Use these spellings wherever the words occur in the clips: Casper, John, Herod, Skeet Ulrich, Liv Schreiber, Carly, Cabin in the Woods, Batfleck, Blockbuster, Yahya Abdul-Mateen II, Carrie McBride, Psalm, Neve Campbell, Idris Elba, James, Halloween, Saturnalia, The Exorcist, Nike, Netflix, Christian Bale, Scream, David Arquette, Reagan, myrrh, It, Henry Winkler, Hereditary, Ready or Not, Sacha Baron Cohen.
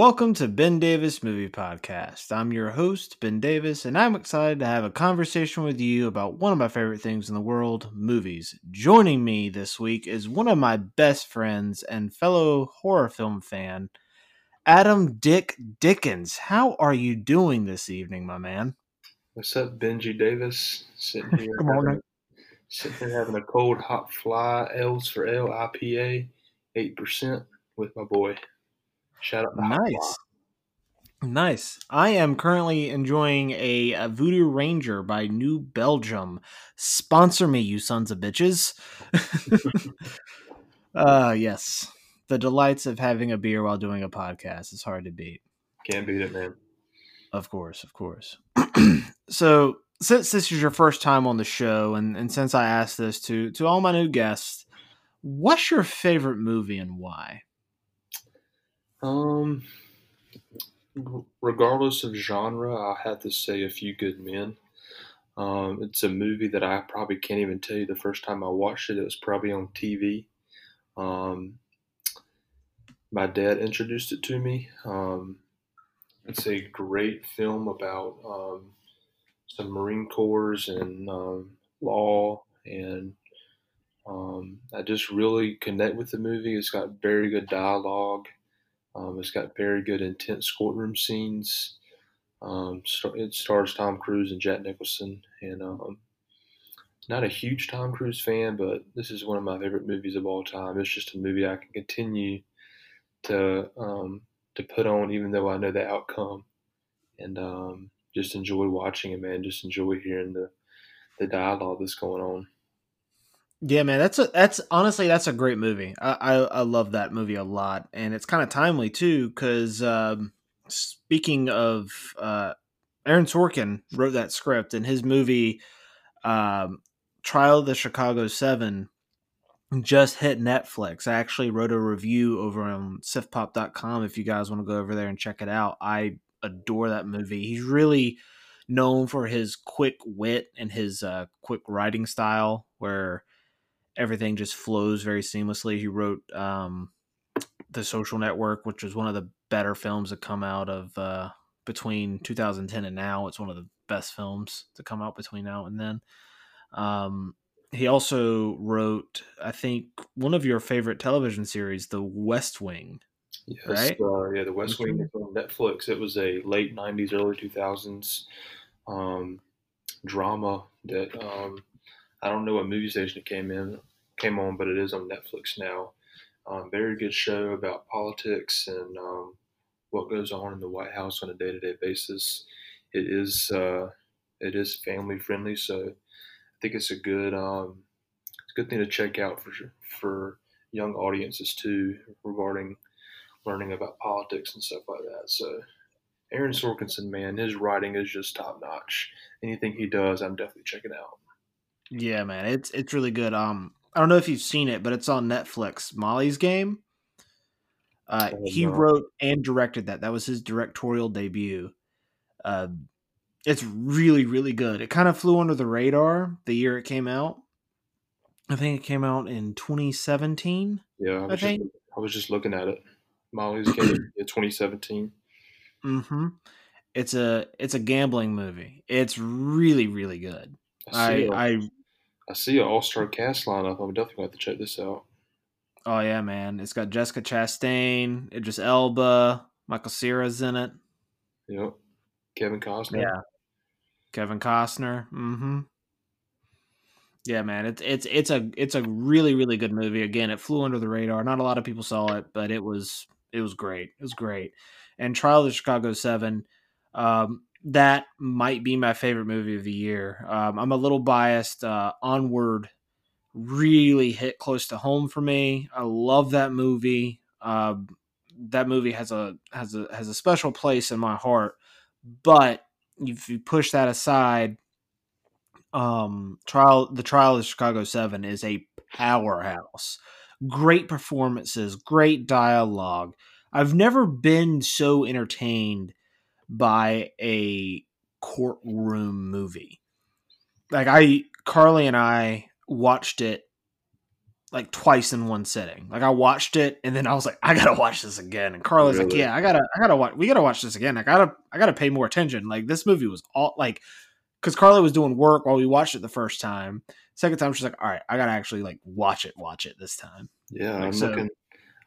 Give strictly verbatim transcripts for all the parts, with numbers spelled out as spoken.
Welcome to Ben Davis Movie Podcast. I'm your host, Ben Davis, and I'm excited to have a conversation with you about one of my favorite things in the world, movies. Joining me this week is one of my best friends and fellow horror film fan, Adam Dick Dickens. How are you doing this evening, my man? What's up, Benji Davis? Sitting here, Come on, having, sitting here having a cold, hot fly, L's for L, I P A, eight percent with my boy. Shout out to Nice. Nice. I am currently enjoying a, a Voodoo Ranger by New Belgium. Sponsor me, you sons of bitches. uh, yes. The delights of having a beer while doing a podcast is hard to beat. Can't beat it, man. Of course, of course. So, since this is your first time on the show, and, and since I asked this to, to all my new guests, what's your favorite movie and why? Um, regardless of genre, I have to say A Few Good Men. Um, it's a movie that I probably can't even tell you the first time I watched it. It was probably on T V. Um, my dad introduced it to me. Um, it's a great film about um, some Marine Corps and um, law, and um, I just really connect with the movie. It's got very good dialogue. Um, it's got very good intense courtroom scenes. Um, it stars Tom Cruise and Jack Nicholson. And um, not a huge Tom Cruise fan, but this is one of my favorite movies of all time. It's just a movie I can continue to um, to put on, even though I know the outcome. And um, just enjoy watching it, man. Just enjoy hearing the the dialogue that's going on. Yeah, man, that's a, that's honestly, that's a great movie. I, I, I love that movie a lot. And it's kind of timely, too, because um, speaking of uh, Aaron Sorkin wrote that script, and his movie um, Trial of the Chicago seven just hit Netflix. I actually wrote a review over on sifpop dot com if you guys want to go over there and check it out. I adore that movie. He's really known for his quick wit and his uh, quick writing style where everything just flows very seamlessly. He wrote um, The Social Network, which was one of the better films that come out of uh, between two thousand ten and now. It's one of the best films to come out between now and then. Um, he also wrote, I think, one of your favorite television series, The West Wing. Yes, right? uh, yeah, The West Wing was on Netflix. It was a late nineties, early two thousands um, drama that um, – I don't know what movie station it came in, came on, but it is on Netflix now. Um, very good show about politics and um, what goes on in the White House on a day-to-day basis. It is uh, it is family-friendly, so I think it's a good um, it's a good thing to check out for for young audiences too, regarding learning about politics and stuff like that. So Aaron Sorkinson, man, his writing is just top-notch. Anything he does, I'm definitely checking out. Yeah, man, it's it's really good. Um, I don't know if you've seen it, but it's on Netflix. Molly's Game. Uh, oh, he no. wrote and directed that. That was his directorial debut. Uh, it's really, really good. It kind of flew under the radar the year it came out. I think it came out in twenty seventeen. Yeah, I was, I think. Just, I was just looking at it. Molly's Game, twenty seventeen. Mm-hmm. It's a it's a gambling movie. It's really, really good. I see a, I, I see an all-star cast lineup. I'm definitely going to have to check this out. Oh, yeah, man. It's got Jessica Chastain, Idris Elba, Michael Cera's in it. Yep. Kevin Costner. Yeah. Kevin Costner. Mm-hmm. Yeah, man. It's it's it's a it's a really, really good movie. Again, it flew under the radar. Not a lot of people saw it, but it was it was great. It was great. And Trial of the Chicago seven, um, that might be my favorite movie of the year. Um, I'm a little biased. Uh, Onward really hit close to home for me. I love that movie. Uh, that movie has a has a has a special place in my heart. But if you push that aside, um, trial the Trial of the Chicago seven is a powerhouse. Great performances, great dialogue. I've never been so entertained by a courtroom movie. Like I Carly and I watched it like twice in one sitting. Like I watched it and then I was like, I gotta watch this again. And Carla's really? like, yeah, I gotta, I gotta watch, we gotta watch this again. I gotta, I gotta pay more attention. Like this movie was all like, cause Carla was doing work while we watched it the first time. Second time she's like, all right, I gotta actually like watch it, watch it this time. Yeah. Like, I'm so, looking,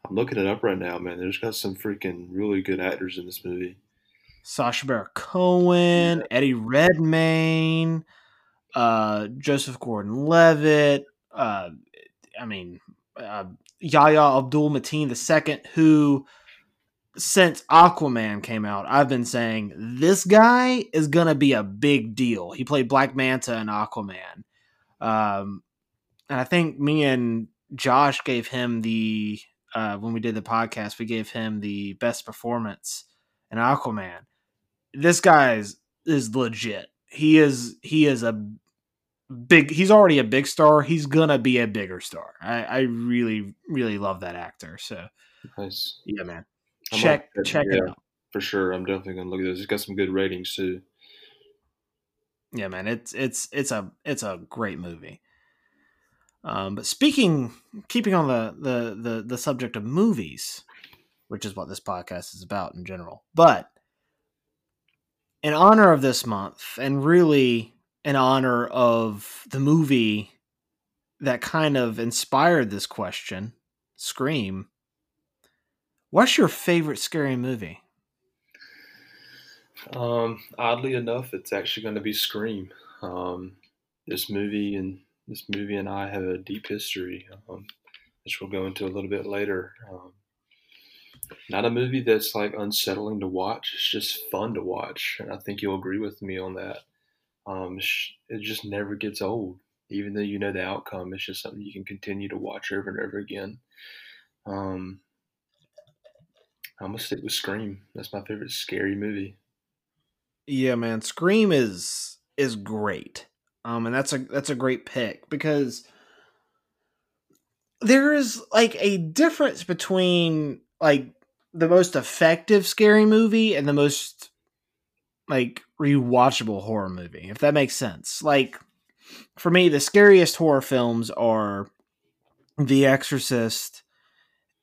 I'm looking it up right now, man. There's got some freaking really good actors in this movie. Sacha Baron Cohen, yeah. Eddie Redmayne, uh, Joseph Gordon-Levitt, uh, I mean, uh, Yahya Abdul-Mateen the second, who since Aquaman came out, I've been saying this guy is going to be a big deal. He played Black Manta in Aquaman. Um, and I think me and Josh gave him the, uh, when we did the podcast, we gave him the best performance in Aquaman. This guy is, is legit. He is, he is a big, he's already a big star. He's gonna be a bigger star. I, I really, really love that actor. So, nice. Yeah, man. I'm check, up, check yeah, it out for sure. I'm definitely gonna look at this. It's got some good ratings too. Yeah, man. It's it's it's a it's a great movie. Um, but speaking, keeping on the the the the subject of movies, which is what this podcast is about in general. But in honor of this month, and really, in honor of the movie that kind of inspired this question, Scream, what's your favorite scary movie? Um, oddly enough, it's actually going to be Scream. Um, this movie and this movie and I have a deep history, um, which we'll go into a little bit later. Um, not a movie that's like unsettling to watch. It's just fun to watch, and I think you'll agree with me on that. Um, it just never gets old, even though you know the outcome. It's just something you can continue to watch over and over again. Um, I'm gonna stick with Scream. That's my favorite scary movie. Yeah, man, Scream is is great. Um, and that's a that's a great pick because there is like a difference between like the most effective scary movie and the most like rewatchable horror movie, if that makes sense. Like for me, the scariest horror films are The Exorcist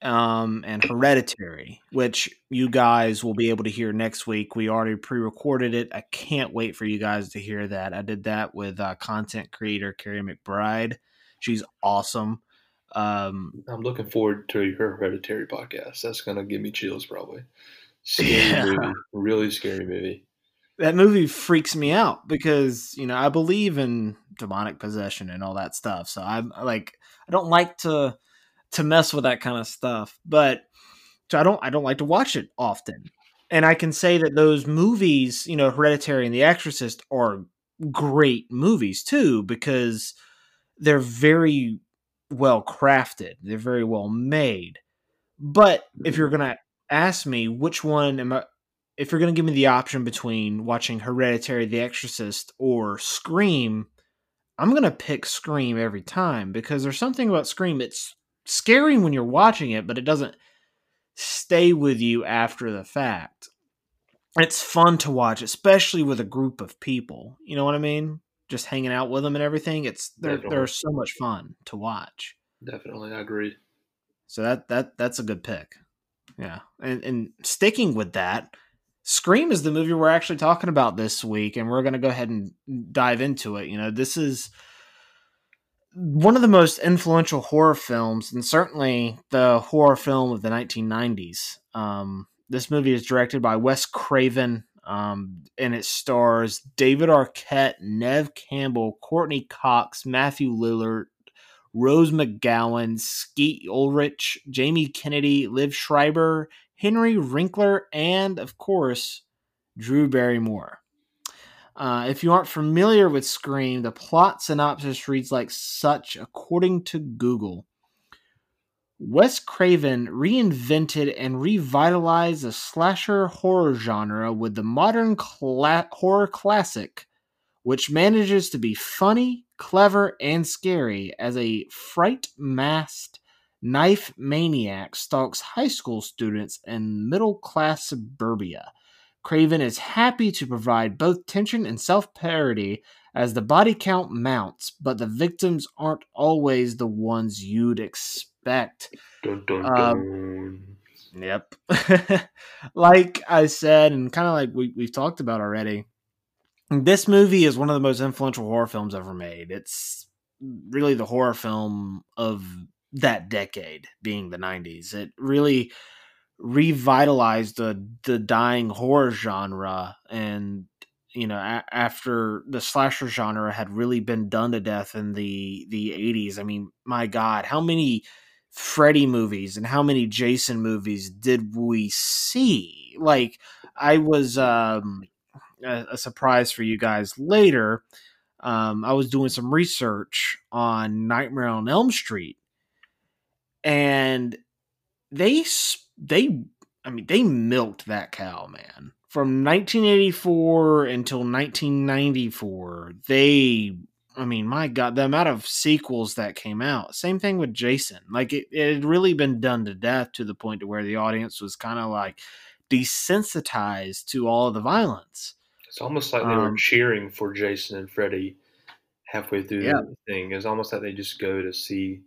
um, and Hereditary, which you guys will be able to hear next week. We already pre-recorded it. I can't wait for you guys to hear that. I did that with uh, content creator Carrie McBride. She's awesome. Um, I'm looking forward to her Hereditary podcast. That's going to give me chills probably. Scary yeah. movie. Really scary movie. That movie freaks me out because, you know, I believe in demonic possession and all that stuff. So I'm like, I don't like to, to mess with that kind of stuff, but so I don't, I don't like to watch it often. And I can say that those movies, you know, Hereditary and The Exorcist are great movies too, because they're very well crafted. They're very well made. But if you're going to ask me which one am I, if you're going to give me the option between watching Hereditary, The Exorcist, or Scream, I'm going to pick Scream every time because there's something about Scream. It's scary when you're watching it, but it doesn't stay with you after the fact. It's fun to watch, especially with a group of people. You know what I mean? Just hanging out with them and everything. It's they're, they're so much fun to watch. Definitely. I agree. So that, that, that's a good pick. Yeah. And, and sticking with that, Scream is the movie we're actually talking about this week, and we're going to go ahead and dive into it. You know, this is one of the most influential horror films, and certainly the horror film of the nineteen nineties. Um, this movie is directed by Wes Craven, um, and it stars David Arquette, Neve Campbell, Courtney Cox, Matthew Lillard, Rose McGowan, Skeet Ulrich, Jamie Kennedy, Liv Schreiber, Henry Winkler, and, of course, Drew Barrymore. Uh, if you aren't familiar with Scream, the plot synopsis reads like such, according to Google. Wes Craven reinvented and revitalized the slasher horror genre with the modern cla- horror classic, which manages to be funny, clever, and scary as a fright-masked knife maniac stalks high school students in middle-class suburbia. Craven is happy to provide both tension and self-parody as the body count mounts, but the victims aren't always the ones you'd expect. Dun, dun, dun. Um, yep. Like I said, and kind of like we, we've talked about already, this movie is one of the most influential horror films ever made. It's really the horror film of that decade, being the nineties. It really revitalized the, the dying horror genre, and you know, a- after the slasher genre had really been done to death in the, the eighties. I mean, my God, how many Freddy movies and how many Jason movies did we see? Like, I was um, a, a surprise for you guys later. Um, I was doing some research on Nightmare on Elm Street, and they, they, I mean, they milked that cow, man. From nineteen eighty-four until nineteen ninety-four, they, I mean, my God, the amount of sequels that came out. Same thing with Jason. Like, it, it had really been done to death to the point to where the audience was kind of, like, desensitized to all of the violence. It's almost like they um, were cheering for Jason and Freddy halfway through yeah. the thing. It's almost like they just go to see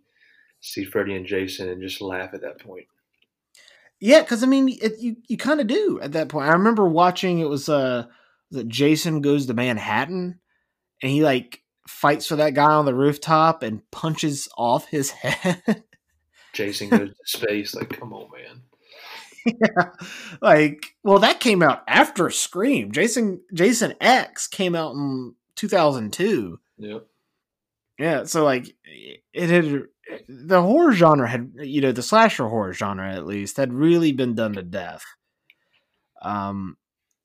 see Freddy and Jason and just laugh at that point. Yeah, because, I mean, it, you, you kind of do at that point. I remember watching, it was uh, that Jason Goes to Manhattan, and he, like, fights for that guy on the rooftop and punches off his head. Jason Goes to Space. Like, come on, man. Yeah. Like, well, that came out after Scream. Jason Jason X came out in two thousand two. Yep. Yeah, so, like, it had... The horror genre had, you know, the slasher horror genre at least had really been done to death. Um,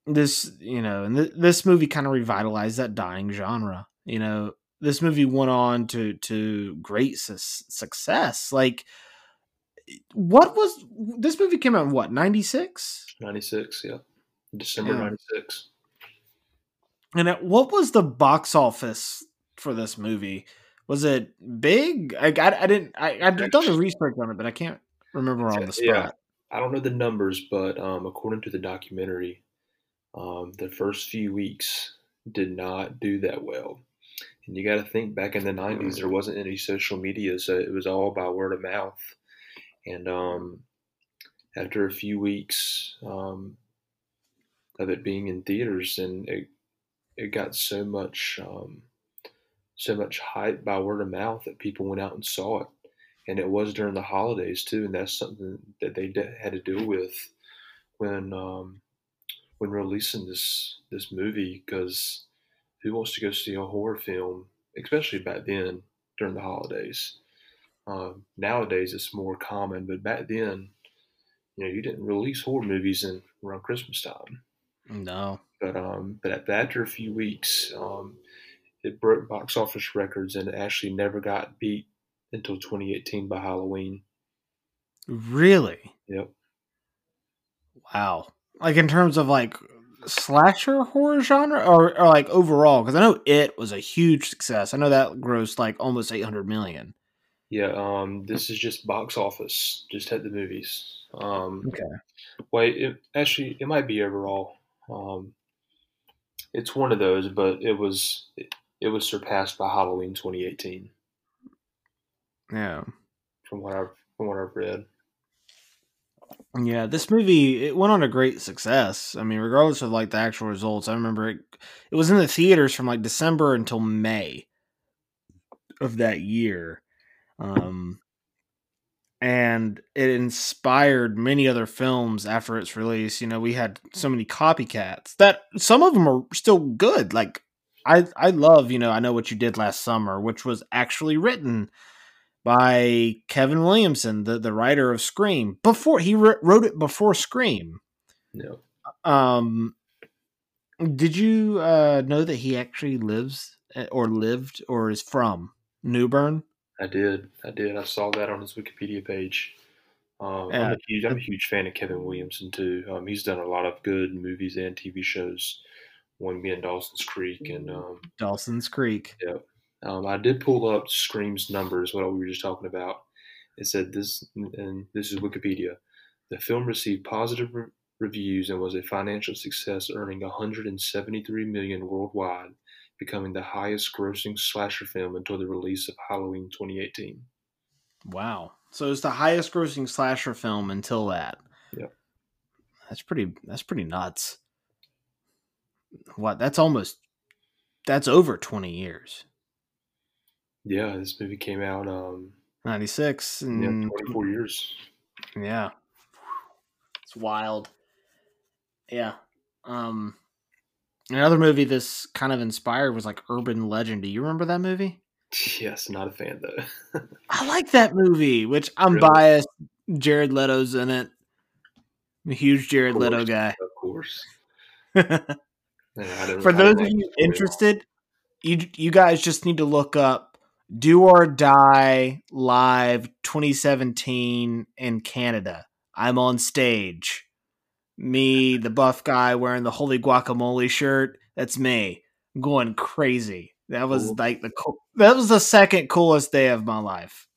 this, you know, and th- this movie kind of revitalized that dying genre. You know, this movie went on to to great su- success. Like, what was this movie came out in what, ninety-six? ninety-six, yeah, December yeah. ninety-six. And at, what was the box office for this movie? Was it big? I I, I didn't. I I done the research on it, but I can't remember on the spot. Yeah, I don't know the numbers, but um, according to the documentary, um, the first few weeks did not do that well. And you got to think, back in the nineties, there wasn't any social media, so it was all by word of mouth. And um, after a few weeks um, of it being in theaters, and it it got so much. Um, so much hype by word of mouth that people went out and saw it. And it was during the holidays too. And that's something that they de- had to deal with when, um, when releasing this, this movie, because who wants to go see a horror film, especially back then during the holidays? Um, nowadays it's more common, but back then, you know, you didn't release horror movies in around Christmas time. No. But, um, but after a few weeks, um, it broke box office records, and it actually never got beat until twenty eighteen by Halloween. Really? Yep. Wow. Like, in terms of, like, slasher horror genre, or, or like overall? Because I know It was a huge success. I know that grossed like almost eight hundred million dollars. Yeah. Um. This is just box office, just at the movies. Um, okay. Wait. It, actually, it might be overall. Um. It's one of those, but it was. It, It was surpassed by Halloween twenty eighteen. Yeah, from what I've from what I've read. Yeah, this movie, it went on a great success. I mean, regardless of like the actual results, I remember it. It was in the theaters from like December until May of that year, um, and it inspired many other films after its release. You know, we had so many copycats that some of them are still good, like. I, I love, you know, I Know What You Did Last Summer, which was actually written by Kevin Williamson, the, the writer of Scream. Before he re- wrote it before Scream. No. Um, did you uh, know that he actually lives or lived or is from New Bern? I did. I did. I saw that on his Wikipedia page. Um, yeah. I'm, a huge, I'm a huge fan of Kevin Williamson, too. Um, he's done a lot of good movies and T V shows. One being Dawson's Creek and um, Dawson's Creek. Yeah, um, I did pull up Scream's numbers, what we were just talking about. It said this, and this is Wikipedia. The film received positive re- reviews and was a financial success, earning one hundred seventy-three million dollars worldwide, becoming the highest-grossing slasher film until the release of Halloween twenty eighteen. Wow. So it's the highest-grossing slasher film until that. Yeah. That's pretty, that's pretty nuts. Wow, that's almost... That's over twenty years. Yeah, this movie came out... Um, ninety-six. And, yeah, twenty-four years. Yeah. It's wild. Yeah. Um, another movie this kind of inspired was like Urban Legend. Do you remember that movie? Yes, not a fan, though. I like that movie, which I'm really? biased. Jared Leto's in it. I'm a huge Jared course, Leto guy. Of course. Yeah, for those of you interested, you you guys just need to look up Do or Die Live twenty seventeen in Canada. I'm on stage. Me, the buff guy wearing the Holy Guacamole shirt. That's me. I'm going crazy. That was cool. like the co- that was the second coolest day of my life.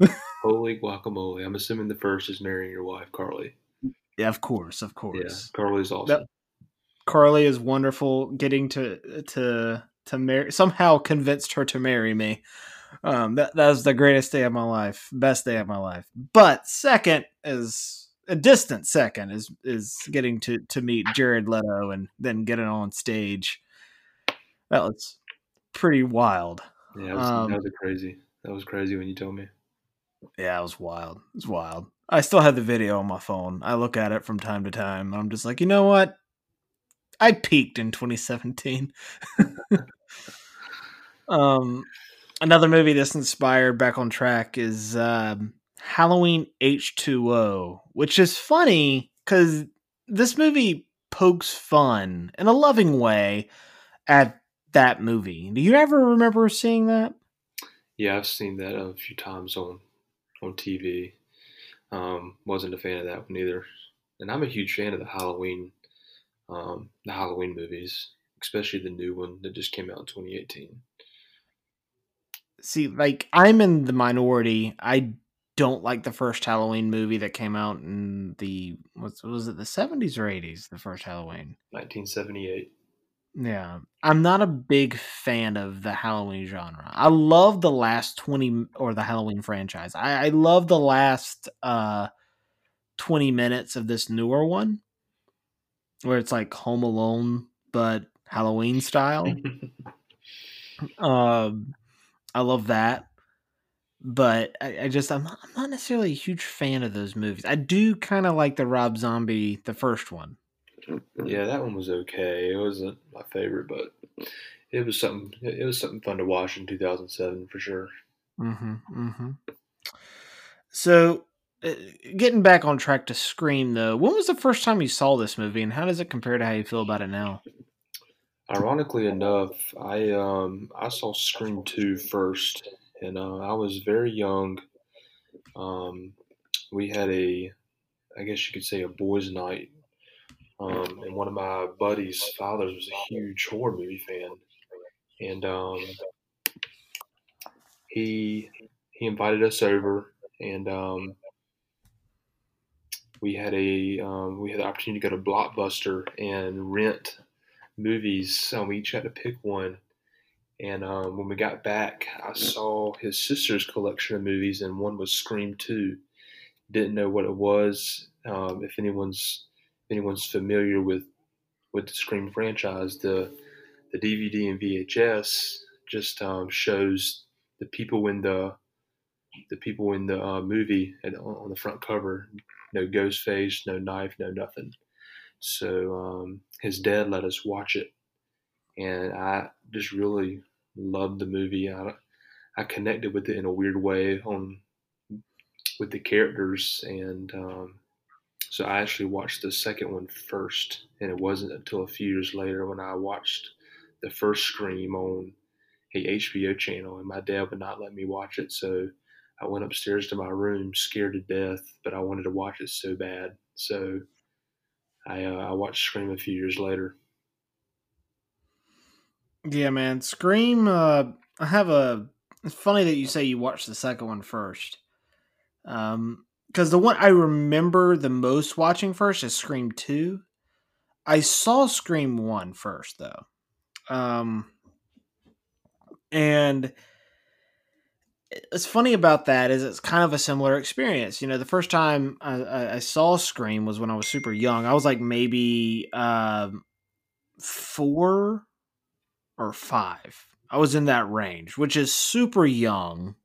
Holy Guacamole. I'm assuming the first is marrying your wife, Carly. Yeah, of course, of course. Yeah, Carly's awesome. That- Carly is wonderful. Getting to to to marry somehow convinced her to marry me. Um, that that was the greatest day of my life, best day of my life. But second is a distant second is is getting to to meet Jared Leto and then getting on stage. That was pretty wild. Yeah, was, um, that was crazy. That was crazy when you told me. Yeah, it was wild. It was wild. I still have the video on my phone. I look at it from time to time. I'm just like, you know what? I peaked in twenty seventeen. um, another movie that's inspired back on track is um, Halloween H two O, which is funny because this movie pokes fun in a loving way at that movie. Do you ever remember seeing that? Yeah, I've seen that a few times on on T V. Um, wasn't a fan of that one either, and I'm a huge fan of the Halloween. Um, the Halloween movies, especially the new one that just came out in twenty eighteen. See, like, I'm in the minority. I don't like the first Halloween movie that came out in the, what was it, the seventies or eighties, the first Halloween? nineteen seventy-eight. Yeah. I'm not a big fan of the Halloween genre. I love the last twenty, or the Halloween franchise. I, I love the last uh, twenty minutes of this newer one, where it's like Home Alone, but Halloween style. um, I love that. But I, I just, I'm not, I'm not necessarily a huge fan of those movies. I do kind of like the Rob Zombie, the first one. Yeah, that one was okay. It wasn't my favorite, but it was something, it was something fun to watch in two thousand seven for sure. Mm-hmm, mm-hmm. So, getting back on track to Scream, though, when was the first time you saw this movie, and how does it compare to how you feel about it now? Ironically enough, I um, I saw Scream two first, and uh, I was very young. Um, we had a, I guess you could say, a boys' night, um, and one of my buddies' fathers was a huge horror movie fan, and um, he he invited us over, and um, We had a um, we had the opportunity to go to Blockbuster and rent movies. So we each had to pick one. And um, when we got back, I saw his sister's collection of movies, and one was Scream two. Didn't know what it was. Um, if anyone's if anyone's familiar with with the Scream franchise, the the D V D and V H S just um, shows the people in the the people in the uh, movie and on the front cover. No ghost face, no knife, no nothing. So um, his dad let us watch it, and I just really loved the movie. I, I connected with it in a weird way on with the characters, and um, so I actually watched the second one first, and it wasn't until a few years later when I watched the first Scream on a H B O channel, and my dad would not let me watch it, so I went upstairs to my room, scared to death, but I wanted to watch it so bad. So I uh, I watched Scream a few years later. Yeah, man, Scream. Uh, I have a. It's funny that you say you watched the second one first, um, because the one I remember the most watching first is Scream two, I saw Scream one first, though. Um, and it's funny about that is it's kind of a similar experience. You know, the first time I, I saw Scream was when I was super young. I was like maybe um, four or five. I was in that range, which is super young.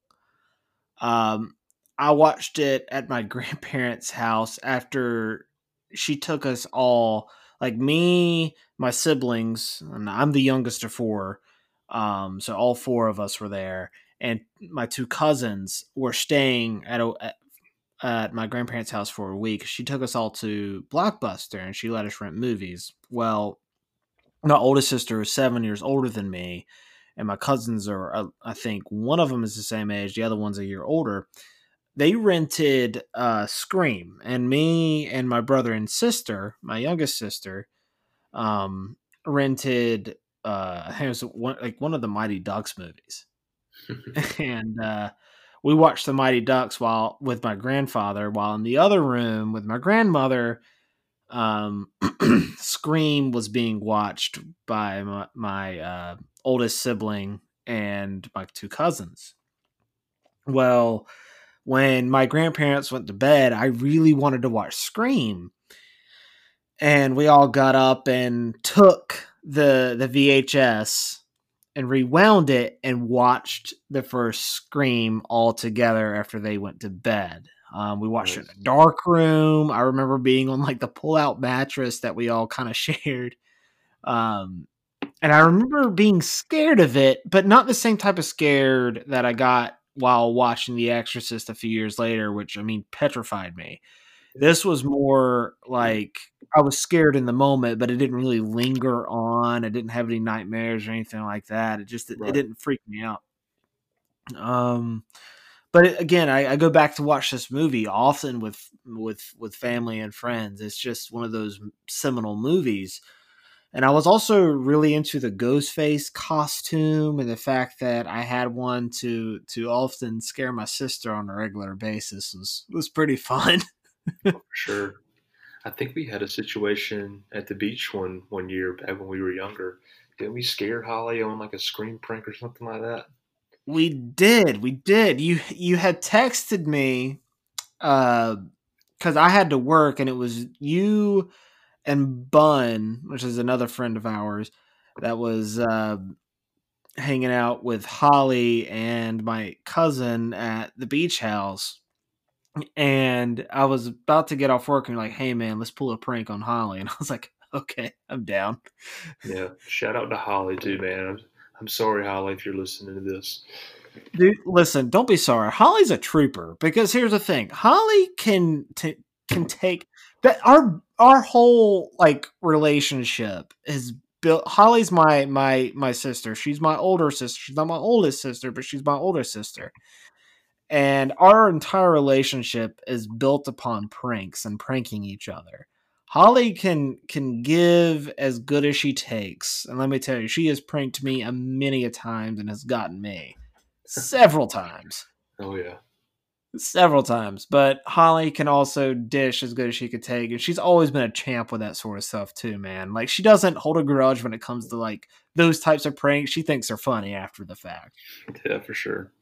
Um, I watched it at my grandparents' house after she took us all, like me, my siblings, and I'm the youngest of four. Um, so all four of us were there. And my two cousins were staying at, a, at at my grandparents' house for a week. She took us all to Blockbuster, and she let us rent movies. Well, my oldest sister is seven years older than me, and my cousins are, uh, I think, one of them is the same age. The other one's a year older. They rented uh, Scream, and me and my brother and sister, my youngest sister, um, rented uh, I think it was one, like one of the Mighty Ducks movies. and uh, we watched the Mighty Ducks while with my grandfather, while in the other room with my grandmother, um, Scream was being watched by my, my uh, oldest sibling and my two cousins. Well, when my grandparents went to bed, I really wanted to watch Scream, and we all got up and took the the V H S and rewound it and watched the first Scream all together after they went to bed. Um, we watched nice. It in a dark room. I remember being on like the pull-out mattress that we all kind of shared. Um, and I remember being scared of it, but not the same type of scared that I got while watching The Exorcist a few years later, which, I mean, petrified me. This was more like I was scared in the moment, but it didn't really linger on. I didn't have any nightmares or anything like that. It just it, right. it didn't freak me out. Um, but it, again, I, I go back to watch this movie often with with with family and friends. It's just one of those seminal movies. And I was also really into the Ghostface costume and the fact that I had one to to often scare my sister on a regular basis was was pretty fun. For sure. I think we had a situation at the beach one one year back when we were younger. Didn't we scare Holly on like a Scream prank or something like that? We did. We did. You you had texted me uh, because I had to work, and it was you and Bun, which is another friend of ours, that was uh, hanging out with Holly and my cousin at the beach house. And I was about to get off work and you're like, hey man, let's pull a prank on Holly. And I was like, okay, I'm down. Yeah. Shout out to Holly too, man. I'm, I'm sorry, Holly, if you're listening to this. Dude, listen, don't be sorry. Holly's a trooper, because here's the thing. Holly can, t- can take that. Our, our whole like relationship is built. Holly's my, my, my sister. She's my older sister. She's not my oldest sister, but she's my older sister. And our entire relationship is built upon pranks and pranking each other. Holly can can give as good as she takes. And let me tell you, she has pranked me a many a times and has gotten me several times. Oh, yeah. Several times. But Holly can also dish as good as she could take. And she's always been a champ with that sort of stuff, too, man. Like, she doesn't hold a grudge when it comes to, like, those types of pranks. She thinks they're funny after the fact. Yeah, for sure.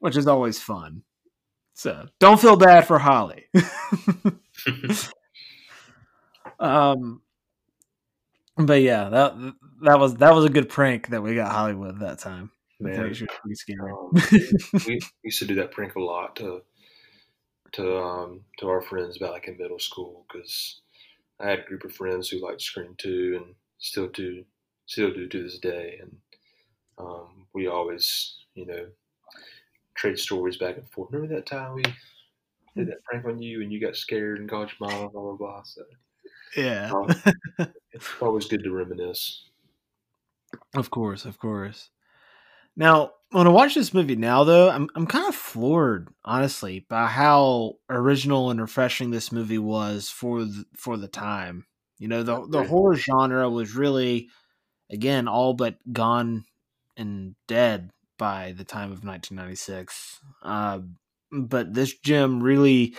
Which is always fun. So don't feel bad for Holly. um, but yeah, that that was that was a good prank that we got Holly with that time. Man, she was pretty scary. Um, we used to do that prank a lot to to um, to our friends back like in middle school, because I had a group of friends who liked Scream too, and still do still do to this day, and um, we always, you know, trade stories back and forth. Remember that time we did that prank on you and you got scared and called your mom, blah, blah, blah. So, yeah. Um, it's always good to reminisce. Of course, of course. Now, when I watch this movie now, though, I'm I'm kind of floored, honestly, by how original and refreshing this movie was for the, for the time. You know, the the horror genre was really, again, all but gone and dead by the time of nineteen ninety-six. Uh, but this gem really,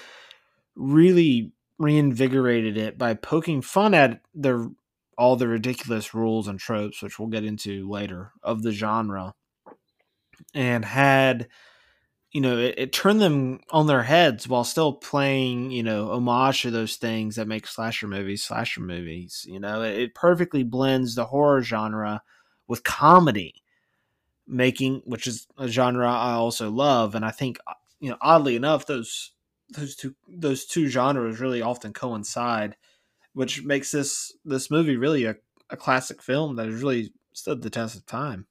really reinvigorated it by poking fun at the all the ridiculous rules and tropes, which we'll get into later, of the genre, and had, you know, it, it turned them on their heads while still playing, you know, homage to those things that make slasher movies, slasher movies, you know, it, it perfectly blends the horror genre with comedy making, which is a genre I also love. And I think, you know, oddly enough, those, those two, those two genres really often coincide, which makes this, this movie really a, a classic film that has really stood the test of time.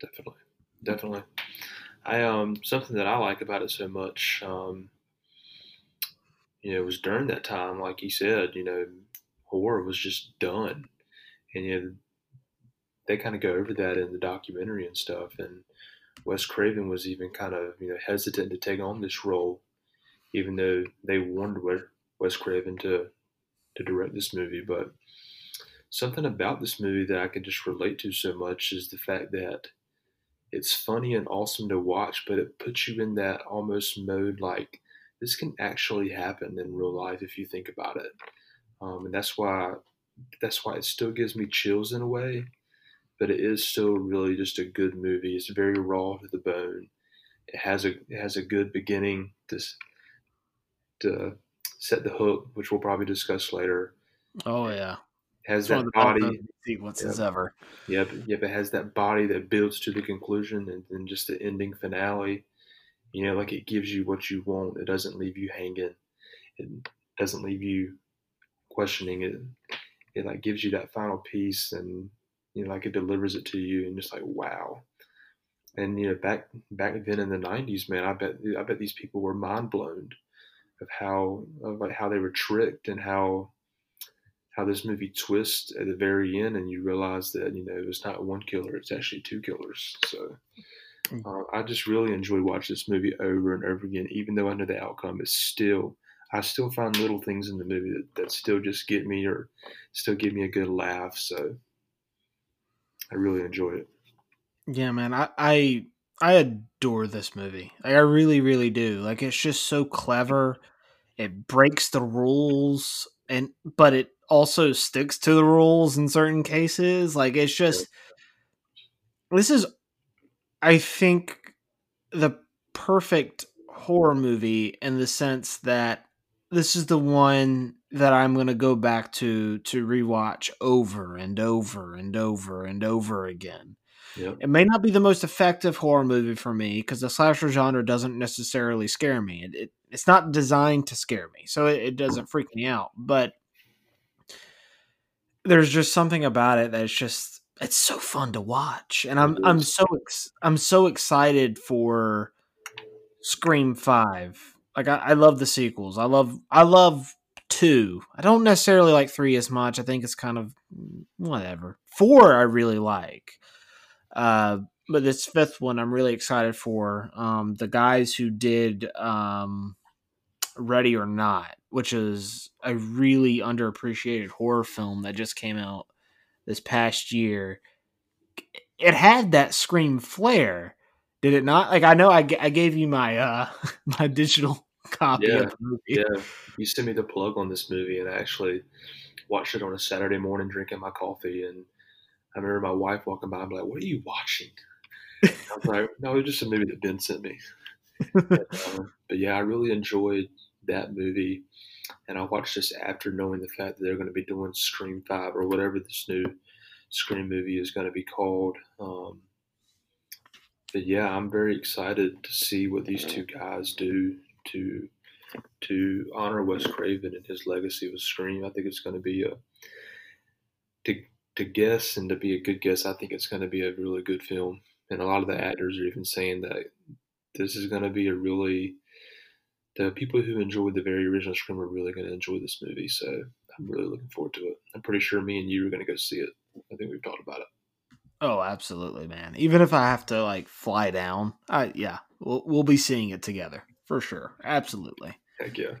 Definitely. Definitely. I, um, something that I like about it so much, um, you know, it was during that time, like you said, you know, horror was just done, and you know, they kind of go over that in the documentary and stuff. And Wes Craven was even kind of, you know, hesitant to take on this role, even though they warned Wes Craven to, to direct this movie. But something about this movie that I could just relate to so much is the fact that it's funny and awesome to watch, but it puts you in that almost mode like this can actually happen in real life if you think about it. Um, and that's why that's why it still gives me chills in a way, but it is still really just a good movie. It's very raw to the bone. It has a it has a good beginning to, to set the hook, which we'll probably discuss later. Oh, yeah. Has that body sequences yep. ever? Yep, yep. It has that body that builds to the conclusion, and then just the ending finale. You know, like it gives you what you want. It doesn't leave you hanging. It doesn't leave you questioning it. It like gives you that final piece, and you know, like it delivers it to you, and just like wow. And you know, back back then in the nineties, man, I bet I bet these people were mind blown of how of like how they were tricked and how. how this movie twists at the very end, and you realize that, you know, it was not one killer, it's actually two killers. So uh, I just really enjoy watching this movie over and over again, even though I know the outcome is still, I still find little things in the movie that, that still just get me or still give me a good laugh. So I really enjoy it. Yeah, man, I, I, I adore this movie. Like, I really, really do. Like, it's just so clever. It breaks the rules, and, but it, also sticks to the rules in certain cases. Like, it's just, this is, I think, the perfect horror movie in the sense that this is the one that I'm going to go back to, to rewatch over and over and over and over again. Yep. It may not be the most effective horror movie for me because the slasher genre doesn't necessarily scare me. It, it it's not designed to scare me. So it, it doesn't freak me out, but there's just something about it that's just, it's so fun to watch. And I'm, I'm so, ex- I'm so excited for Scream five. Like I, I love the sequels. I love, I love two. I don't necessarily like three as much. I think it's kind of whatever. Four I really like. Uh, but this fifth one I'm really excited for. Um, the guys who did, um, Ready or Not, which is a really underappreciated horror film that just came out this past year. It had that Scream flair, did it not? Like, I know I, g- I gave you my uh, my digital copy yeah, of the movie. Yeah, you sent me the plug on this movie, and I actually watched it on a Saturday morning drinking my coffee, and I remember my wife walking by and be like, what are you watching? And I was like, no, it was just a movie that Ben sent me. but, um, but yeah, I really enjoyed that movie, and I watched this after knowing the fact that they're going to be doing Scream five or whatever this new Scream movie is going to be called. Um, but yeah, I'm very excited to see what these two guys do to to honor Wes Craven and his legacy with Scream. I think it's going to be a to to guess and to be a good guess. I think it's going to be a really good film, and a lot of the actors are even saying that this is going to be a really. The people who enjoyed the very original Scream are really going to enjoy this movie, so I'm really looking forward to it. I'm pretty sure me and you are going to go see it. I think we've talked about it. Oh, absolutely, man! Even if I have to like fly down, I yeah, we'll we'll be seeing it together for sure. Absolutely. Heck yeah!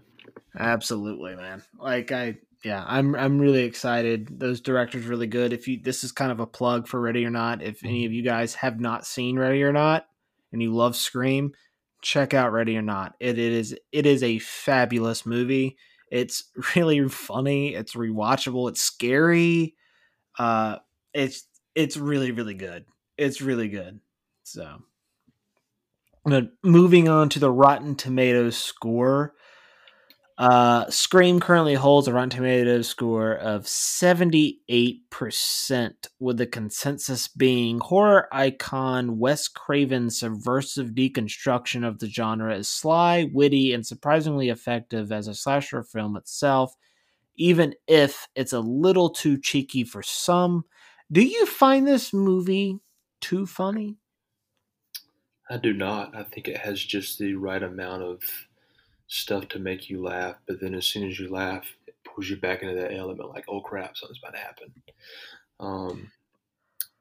Absolutely, man. Like I yeah, I'm I'm really excited. Those directors really good. If you this is kind of a plug for Ready or Not. If any of you guys have not seen Ready or Not and you love Scream, check out Ready or Not. It, it is it is a fabulous movie. It's really funny. It's rewatchable. It's scary. Uh, it's it's really, really good. It's really good. So then moving on to the Rotten Tomatoes score. Uh, Scream currently holds a Rotten Tomatoes score of seventy-eight percent, with the consensus being horror icon Wes Craven's subversive deconstruction of the genre is sly, witty, and surprisingly effective as a slasher film itself, even if it's a little too cheeky for some. Do you find this movie too funny? I do not. I think it has just the right amount of stuff to make you laugh, but then as soon as you laugh, it pulls you back into that element like, oh crap, something's about to happen. Um,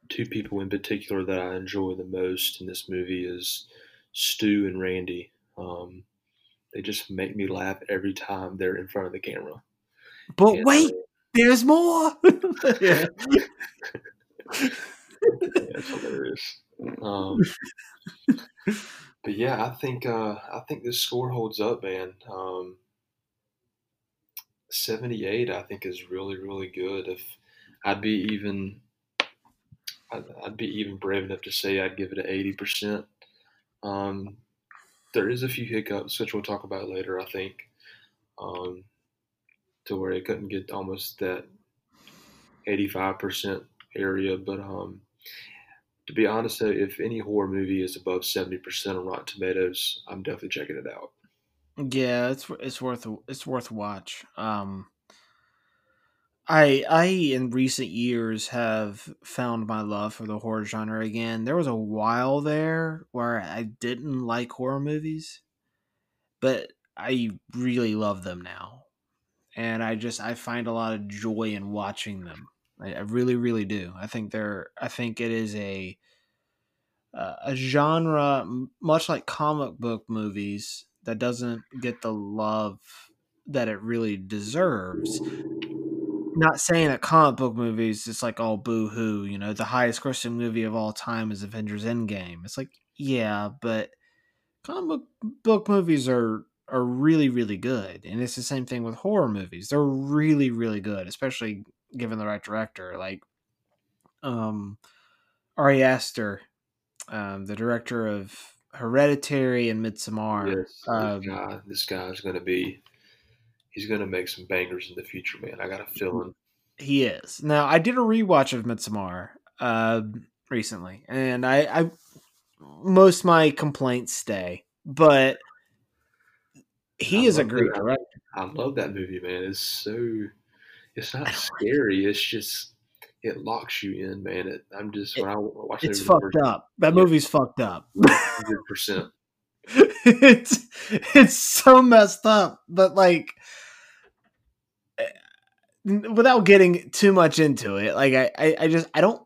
two people in particular that I enjoy the most in this movie is Stu and Randy. Um, they just make me laugh every time they're in front of the camera. But and wait, so, there's more! Yeah. That's hilarious. Um, but yeah, I think uh, I think this score holds up, man. Um, seventy-eight, I think, is really, really good. If I'd be even, I'd, I'd be even brave enough to say I'd give it an eighty percent. Um, there is a few hiccups, which we'll talk about later, I think, um, to where it couldn't get almost that eighty-five percent area, but. Um, To be honest, though, if any horror movie is above seventy percent on Rotten Tomatoes, I'm definitely checking it out. Yeah, it's it's worth it's worth watch. Um, I I in recent years have found my love for the horror genre again. There was a while there where I didn't like horror movies, but I really love them now, and I just I find a lot of joy in watching them. I really, really do. I think they're. I think it is a uh, a genre much like comic book movies that doesn't get the love that it really deserves. Not saying that comic book movies, it's like all boo hoo. You know, the highest grossing movie of all time is Avengers Endgame. It's like, yeah, but comic book movies are. are really, really good. And it's the same thing with horror movies. They're really, really good, especially given the right director. Like um, Ari Aster, um, the director of Hereditary and Midsommar. Yes, um, this guy, this guy's going to be, he's going to make some bangers in the future, man. I got a feeling. He is. Now, I did a rewatch of Midsommar uh, recently, and I, I, most of my complaints stay, but He I is a great director. Right? I love that movie, man. It's so, it's not scary. It's just, it locks you in, man. It, I'm just, it, when I watch it, it's fucked up. That movie's fucked up. one hundred percent. It's, it's so messed up. But, like, without getting too much into it, like, I, I, I just, I don't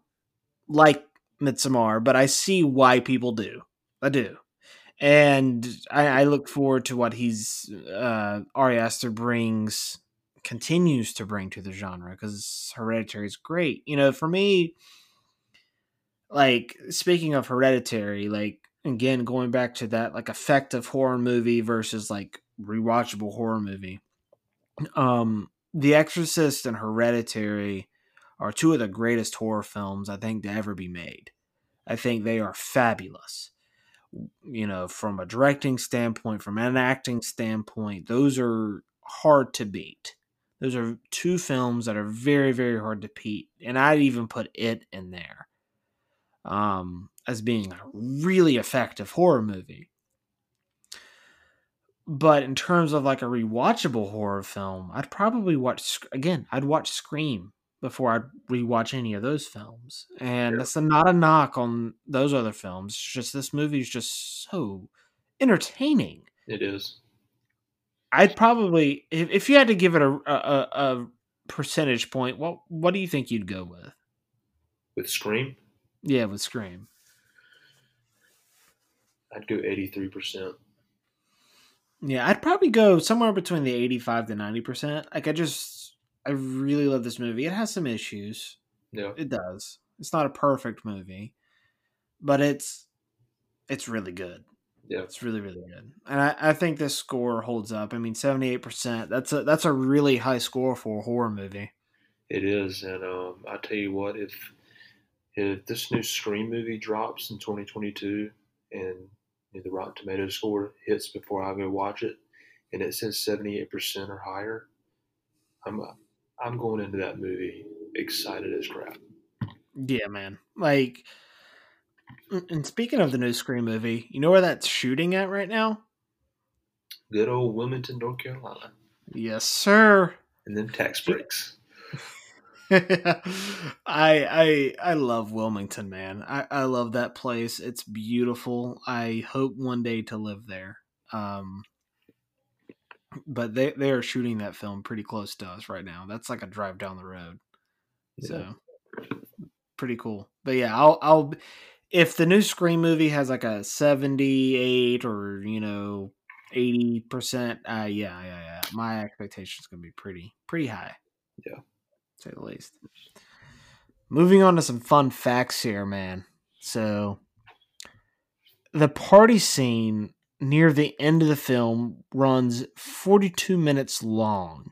like Midsommar, but I see why people do. I do. And I, I look forward to what he's uh, Ari Aster brings, continues to bring to the genre, because Hereditary is great. You know, for me, like, speaking of Hereditary, like, again, going back to that, like, effective horror movie versus, like, rewatchable horror movie. Um, The Exorcist and Hereditary are two of the greatest horror films, I think, to ever be made. I think they are fabulous. You know, from a directing standpoint, from an acting standpoint, those are hard to beat. Those are two films that are very, very hard to beat. And I'd even put It in there um, as being a really effective horror movie. But in terms of like a rewatchable horror film, I'd probably watch, again, I'd watch Scream before I'd rewatch any of those films. And that's not a knock on those other films. It's just this movie is just so entertaining. It is. I'd probably, if, if you had to give it a, a, a percentage point, what what do you think you'd go with? With Scream? Yeah, with Scream. I'd go eighty-three percent. Yeah, I'd probably go somewhere between the eighty-five to ninety percent. Like, I just... I really love this movie. It has some issues. Yeah. It does. It's not a perfect movie, but it's it's really good. Yeah, it's really, really good. And I, I think this score holds up. I mean, seventy-eight percent, that's a, that's a really high score for a horror movie. It is. And um, I tell you what, if if this new Scream movie drops in twenty twenty-two and the Rotten Tomatoes score hits before I go watch it, and it says seventy-eight percent or higher, I'm I'm going into that movie excited as crap. Yeah, man. Like, and speaking of the new Scream movie, you know where that's shooting at right now? Good old Wilmington, North Carolina. Yes, sir. And then tax breaks. I I I love Wilmington, man. I, I love that place. It's beautiful. I hope one day to live there. Um, but they, they are shooting that film pretty close to us right now. That's like a drive down the road. Yeah. So pretty cool. But yeah, I'll I'll if the new Scream movie has like a seventy-eight or, you know, eighty percent, uh, yeah, yeah, yeah. My expectation's going to be pretty, pretty high. Yeah. To say the least. Moving on to some fun facts here, man. So, the party scene near the end of the film runs forty-two minutes long.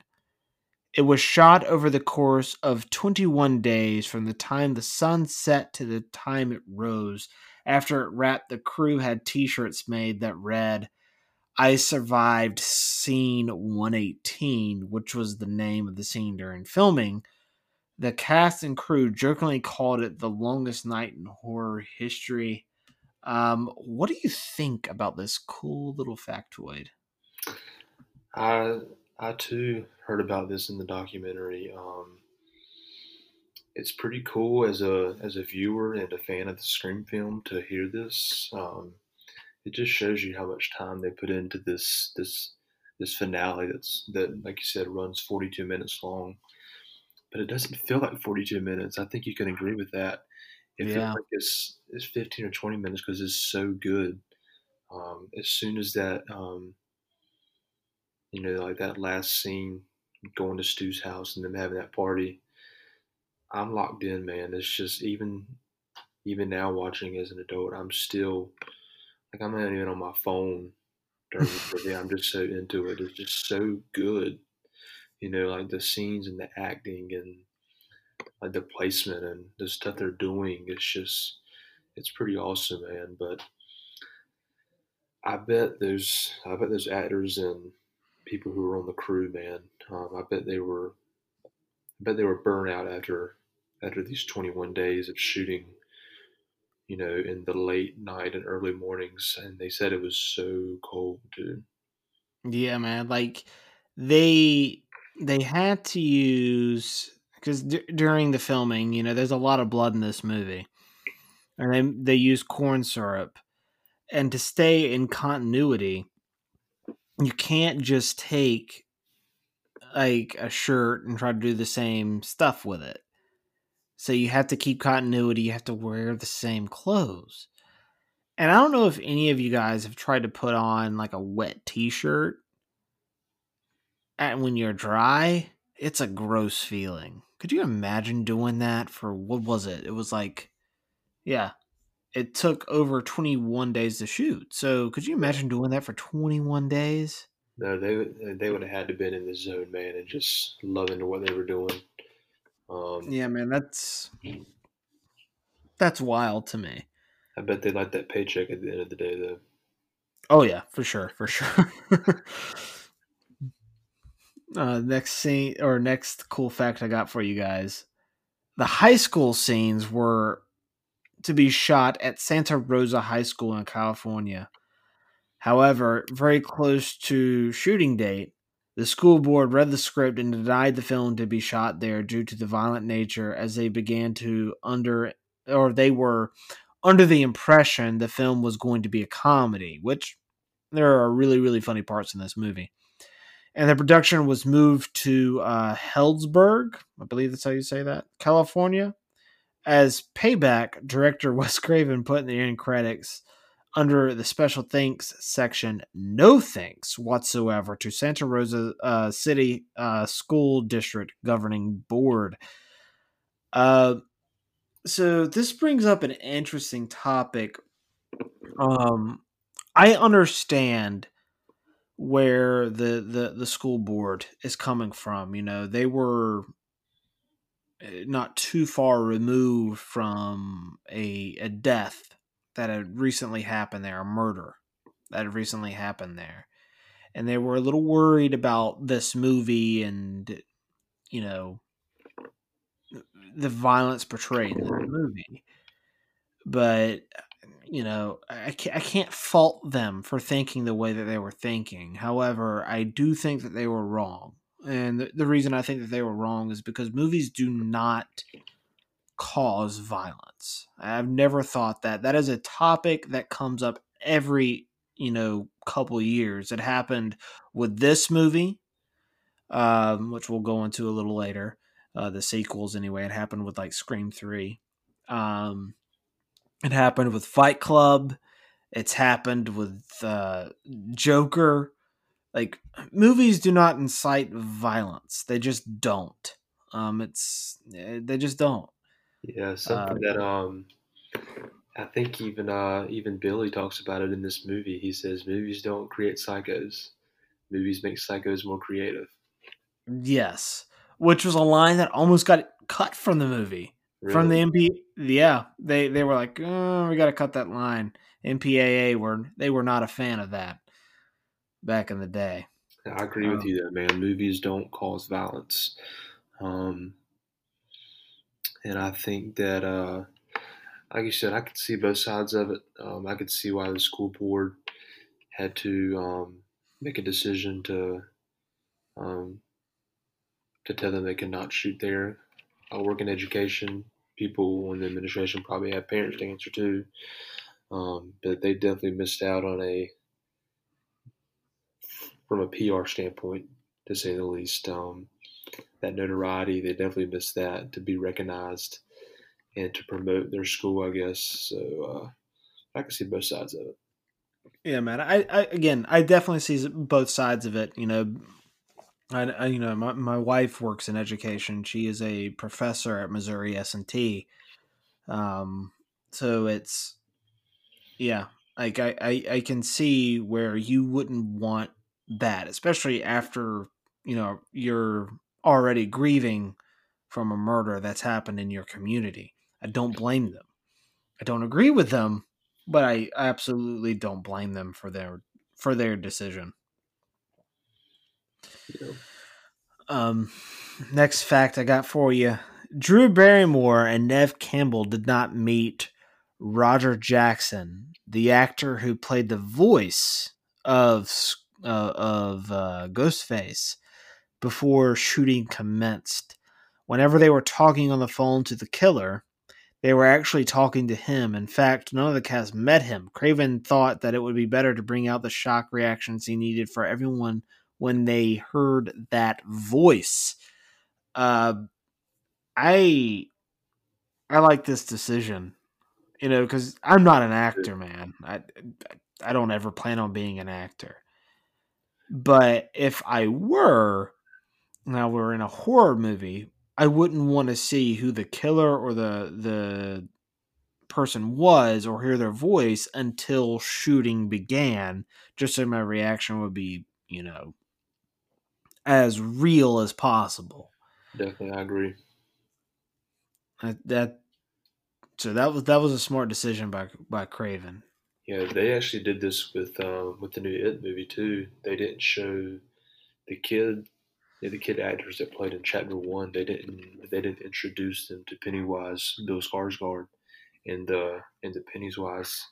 It was shot over the course of twenty-one days from the time the sun set to the time it rose. After it wrapped, the crew had t-shirts made that read, "I survived scene one eighteen, which was the name of the scene during filming. The cast and crew jokingly called it the longest night in horror history. Um, what do you think about this cool little factoid? I... I, too, heard about this in the documentary. Um, it's pretty cool as a as a viewer and a fan of the Scream film to hear this. Um, it just shows you how much time they put into this this this finale that's that, like you said, runs forty-two minutes long. But it doesn't feel like forty-two minutes. I think you can agree with that. It yeah. feels like it's, it's fifteen or twenty minutes because it's so good. Um, as soon as that... Um, You know, like that last scene, going to Stu's house and them having that party. I'm locked in, man. It's just even, even now watching as an adult, I'm still like I'm not even on my phone during the day. I'm just so into it. It's just so good. You know, like the scenes and the acting and like the placement and the stuff they're doing. It's just, it's pretty awesome, man. But I bet there's, I bet there's actors and people who were on the crew, man. Um, I bet they were, I bet they were burnt out after, after these twenty-one days of shooting, you know, in the late night and early mornings. And they said it was so cold, dude. Yeah, man. Like they, they had to use, because d- during the filming, you know, there's a lot of blood in this movie, and they, they use corn syrup, and to stay in continuity, you can't just take like a shirt and try to do the same stuff with it. So you have to keep continuity. You have to wear the same clothes. And I don't know if any of you guys have tried to put on like a wet t-shirt. And when you're dry, it's a gross feeling. Could you imagine doing that for, what was it? It was like, yeah. It took over twenty-one days to shoot. So could you imagine doing that for twenty-one days? No, they they would have had to been in the zone, man, and just loving what they were doing. Um, yeah, man, that's that's wild to me. I bet they like that paycheck at the end of the day, though. Oh yeah, for sure, for sure. uh, next scene or next cool fact I got for you guys: the high school scenes were to be shot at Santa Rosa High School in California. However, very close to shooting date, the school board read the script and denied the film to be shot there due to the violent nature, as they began to under, or they were under the impression the film was going to be a comedy, which there are really, really funny parts in this movie. And the production was moved to uh, Helzberg, I believe that's how you say that, California. As payback, director Wes Craven put in the end credits under the special thanks section, "No thanks whatsoever to Santa Rosa uh, City uh, School District Governing Board." Uh, so this brings up an interesting topic. Um, I understand where the, the, the school board is coming from. You know, they were not too far removed from a a death that had recently happened there, a murder that had recently happened there. And they were a little worried about this movie and, you know, the violence portrayed in the movie. But, you know, I can't, I can't fault them for thinking the way that they were thinking. However, I do think that they were wrong. And the, the reason I think that they were wrong is because movies do not cause violence. I've never thought that. That is a topic that comes up every, you know, couple years. It happened with this movie, um, which we'll go into a little later. Uh, the sequels, anyway. It happened with, like, Scream three. Um, it happened with Fight Club. It's happened with uh, Joker. Like, movies do not incite violence. They just don't. Um, it's they just don't. Yeah, something uh, that um, I think even uh, even Billy talks about it in this movie. He says movies don't create psychos. Movies make psychos more creative. Yes. Which was a line that almost got cut from the movie. Really? From the M P A A. Yeah, they, they were like, oh, we got to cut that line. M P A A, were, they were not a fan of that back in the day. I agree um, with you there, man. Movies don't cause violence. Um, and I think that, uh, like you said, I could see both sides of it. Um, I could see why the school board had to um, make a decision to um, – to tell them they cannot shoot there. I work in education. People in the administration probably have parents to answer to. Um, but they definitely missed out on a, from a P R standpoint, to say the least, um, that notoriety. They definitely missed that, to be recognized and to promote their school, I guess. So uh, I can see both sides of it. Yeah, man. I, I again, I definitely see both sides of it, you know. I, you know, my, my wife works in education. She is a professor at Missouri S and T. Um, so it's, yeah, like I, I, I can see where you wouldn't want that, especially after, you know, you're already grieving from a murder that's happened in your community. I don't blame them. I don't agree with them, but I absolutely don't blame them for their, for their decision. Yeah. Um, next fact I got for you. Drew Barrymore and Neve Campbell did not meet Roger Jackson, the actor who played the voice of uh, of uh, Ghostface, before shooting commenced. Whenever they were talking on the phone to the killer, they were actually talking to him. In fact, none of the cast met him. Craven thought that it would be better to bring out the shock reactions he needed for everyone when they heard that voice. uh, I I like this decision, you know, because I'm not an actor, man. I I don't ever plan on being an actor. But if I were, now we're in a horror movie, I wouldn't want to see who the killer or the the person was or hear their voice until shooting began, just so my reaction would be, you know, as real as possible. Definitely, I agree. I, that so that was that was a smart decision by by Craven. Yeah, they actually did this with uh, with the new It movie too. They didn't show the kid, the kid actors that played in Chapter One. They didn't they didn't introduce them to Pennywise, Bill Skarsgård, and the and the Pennywise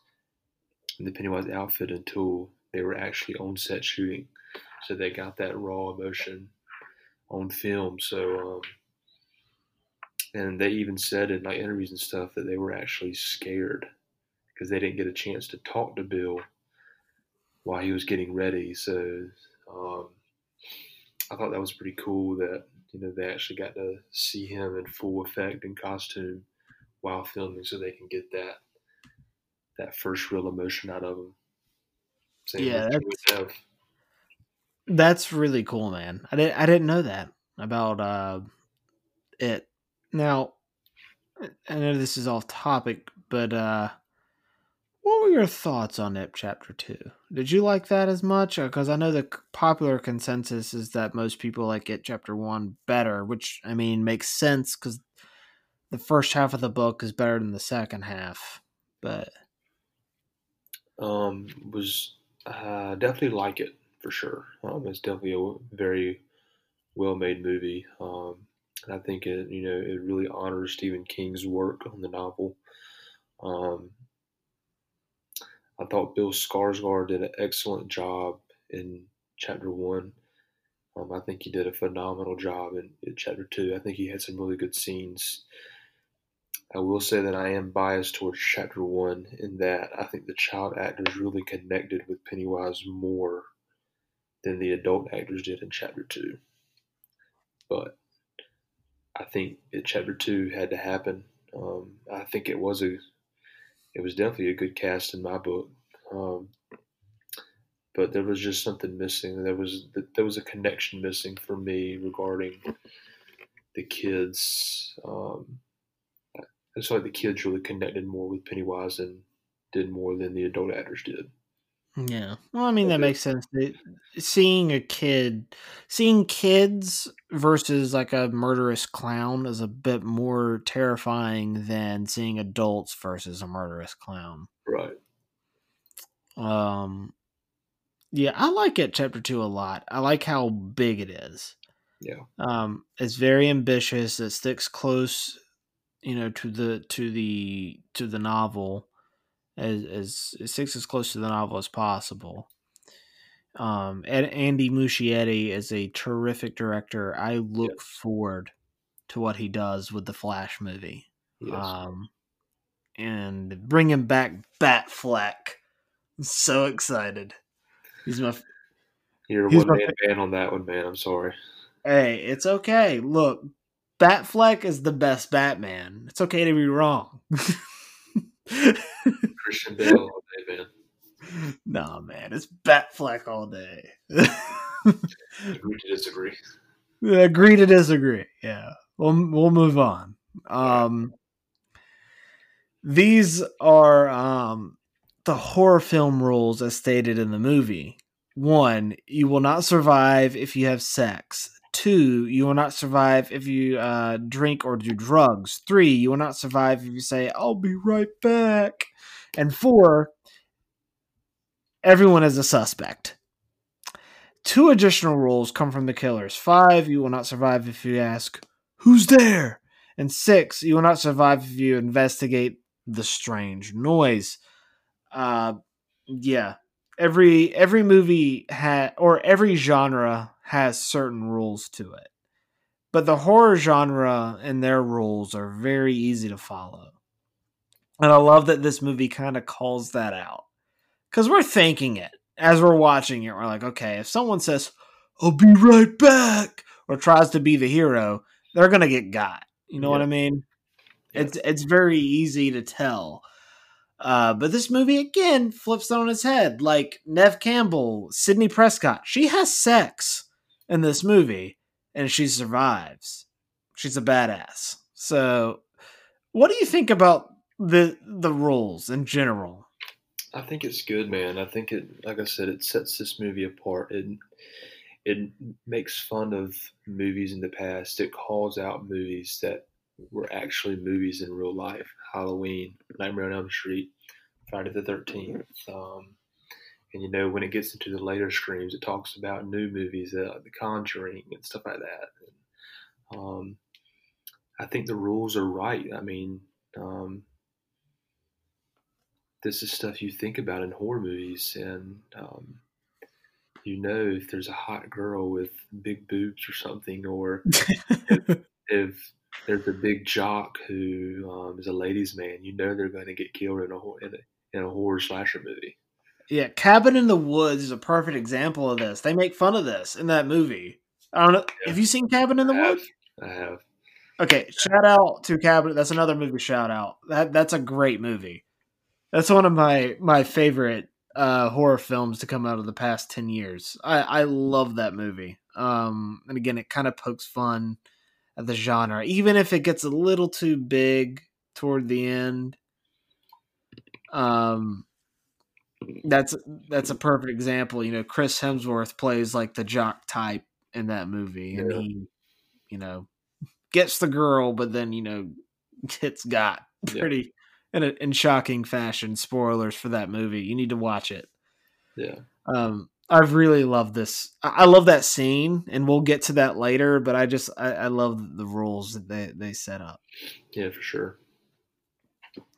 and the Pennywise outfit until they were actually on set shooting. So they got that raw emotion on film. So, um, and they even said in like interviews and stuff that they were actually scared because they didn't get a chance to talk to Bill while he was getting ready. So, um, I thought that was pretty cool that, you know, they actually got to see him in full effect and costume while filming, so they can get that, that first real emotion out of him. Same yeah. That's, that's really cool, man. I didn't, I didn't know that about uh, It. Now, I know this is off topic, but uh, What were your thoughts on It Chapter two? Did you like that as much? Because I know the popular consensus is that most people like It Chapter one better, which, I mean, makes sense because the first half of the book is better than the second half. But um, was uh, definitely like it for sure. Um, it's definitely a very well-made movie. Um, and I think it, you know, it really honors Stephen King's work on the novel. Um, I thought Bill Skarsgård did an excellent job in Chapter One. Um, I think he did a phenomenal job in, in Chapter Two. I think he had some really good scenes. I will say that I am biased towards Chapter One in that I think the child actors really connected with Pennywise more than the adult actors did in Chapter Two. But I think it, Chapter Two had to happen. Um, I think it was a It was definitely a good cast in my book, um, but there was just something missing. There was there was a connection missing for me regarding the kids. Um, I feel like the kids really connected more with Pennywise and did more than the adult actors did. Yeah, well, I mean that makes sense. Seeing a kid, seeing kids versus like a murderous clown is a bit more terrifying than seeing adults versus a murderous clown. Right. Um. Yeah, I like it. Chapter two a lot. I like how big it is. Yeah. Um. It's very ambitious. It sticks close, you know, to the to the to the novel. As, as it sticks as close to the novel as possible. Um, and Andy Muschietti is a terrific director. I look yes. forward to what he does with the Flash movie. Yes. Um, and bringing back Batfleck. I'm so excited. He's my. You're one man fan on that one, man. I'm sorry. Hey, it's okay. Look, Batfleck is the best Batman. It's okay to be wrong. Christian Bale all day, man. Nah, man, it's Batfleck all day. Agree to disagree. Agree to disagree. Yeah, we'll we'll move on. Um, these are um the horror film rules as stated in the movie. One, you will not survive if you have sex. Two, you will not survive if you uh, drink or do drugs. Three, you will not survive if you say, I'll be right back. And four, everyone is a suspect. Two additional rules come from the killers. Five, you will not survive if you ask, who's there? And six, you will not survive if you investigate the strange noise. Uh, yeah. Every every movie ha- or every genre has certain rules to it. But the horror genre and their rules are very easy to follow. And I love that this movie kind of calls that out. Because we're thinking it. As we're watching it, we're like, okay, if someone says, I'll be right back, or tries to be the hero, they're going to get got. You know yeah. what I mean? Yeah. It's, it's very easy to tell. Uh, but this movie, again, flips on its head. Like, Neve Campbell, Sidney Prescott, she has sex in this movie, and she survives. She's a badass. So, what do you think about the the rules in general? I think it's good, man. I think it, like I said, it sets this movie apart. It it makes fun of movies in the past. It calls out movies that were actually movies in real life. Halloween, Nightmare on Elm Street, Friday the thirteenth. Um, And, you know, when it gets into the later Screams, it talks about new movies, uh, The Conjuring and stuff like that. And, um, I think the rules are right. I mean, um, this is stuff you think about in horror movies. And, um, you know, if there's a hot girl with big boobs or something, or if, if there's a big jock who um, is a ladies' man, you know they're going to get killed in a, in a, in a horror slasher movie. Yeah, Cabin in the Woods is a perfect example of this. They make fun of this in that movie. I don't know. Yeah. Have you seen Cabin in the I Woods? Have. I have. Okay, shout out to Cabin. That's another movie shout out. That that's a great movie. That's one of my my favorite uh, horror films to come out of the past ten years. I, I love that movie. Um, and again, it kind of pokes fun at the genre, even if it gets a little too big toward the end. Um. That's that's a perfect example. You know, Chris Hemsworth plays like the jock type in that movie, yeah. and he, you know, gets the girl, but then, you know, gets got pretty yeah. in a, in shocking fashion. Spoilers for that movie. You need to watch it. Yeah. Um, I've really loved this. I love that scene, and we'll get to that later, but I just, I, I love the rules that they, they set up. Yeah, for sure.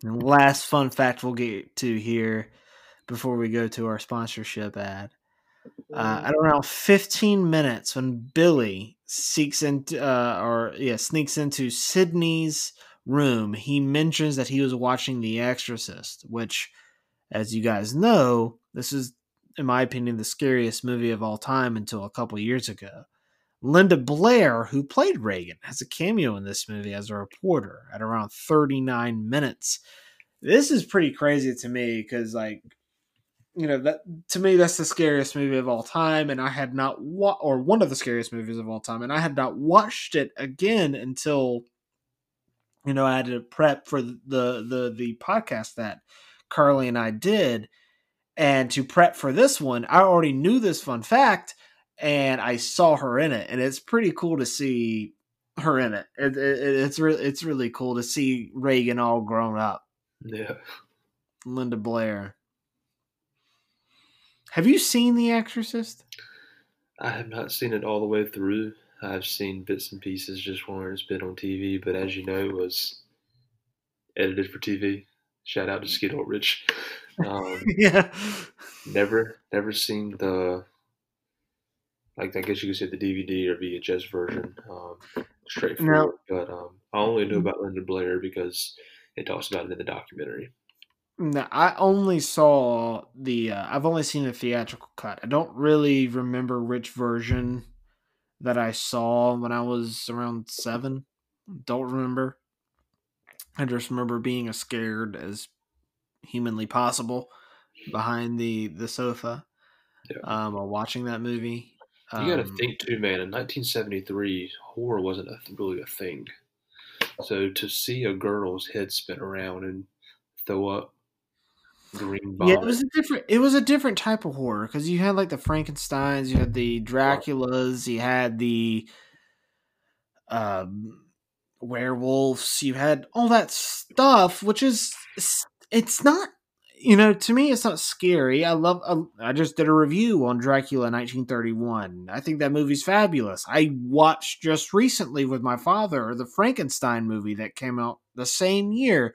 And last fun fact we'll get to here before we go to our sponsorship ad. Uh, at around fifteen minutes, when Billy seeks into, uh, or yeah, sneaks into Sydney's room, he mentions that he was watching The Exorcist, which, as you guys know, this is, in my opinion, the scariest movie of all time until a couple years ago. Linda Blair, who played Reagan, has a cameo in this movie as a reporter at around thirty-nine minutes. This is pretty crazy to me because, like, you know, that to me, that's the scariest movie of all time. And I had not, wa- or one of the scariest movies of all time. And I had not watched it again until, you know, I had to prep for the, the, the podcast that Carly and I did. And to prep for this one, I already knew this fun fact, and I saw her in it, and it's pretty cool to see her in it. it, it it's really, it's really cool to see Reagan all grown up. Yeah, Linda Blair. Have you seen The Exorcist? I have not seen it all the way through. I've seen bits and pieces just where it's been on T V, but as you know, it was edited for T V. Shout out to Skeet Ulrich. Um, yeah. Never, never seen the, like, I guess you could say the D V D or V H S version, um, straightforward. Now, but um, I only knew about Linda Blair because it talks about it in the documentary. No, I only saw the, uh, I've only seen the theatrical cut. I don't really remember which version that I saw when I was around seven. Don't remember. I just remember being as scared as humanly possible behind the, the sofa yeah. um, while watching that movie. Um, you got to think too, man. In nineteen seventy-three, horror wasn't a, really a thing. So to see a girl's head spin around and throw up green vomit. Yeah, it was a different. It was a different type of horror because you had like the Frankensteins, you had the Draculas, you had the. Um, werewolves, you had all that stuff, which is, it's not, you know, to me it's not scary. I love, I, I just did a review on Dracula nineteen thirty-one. I think that movie's fabulous. I watched just recently with my father the Frankenstein movie that came out the same year.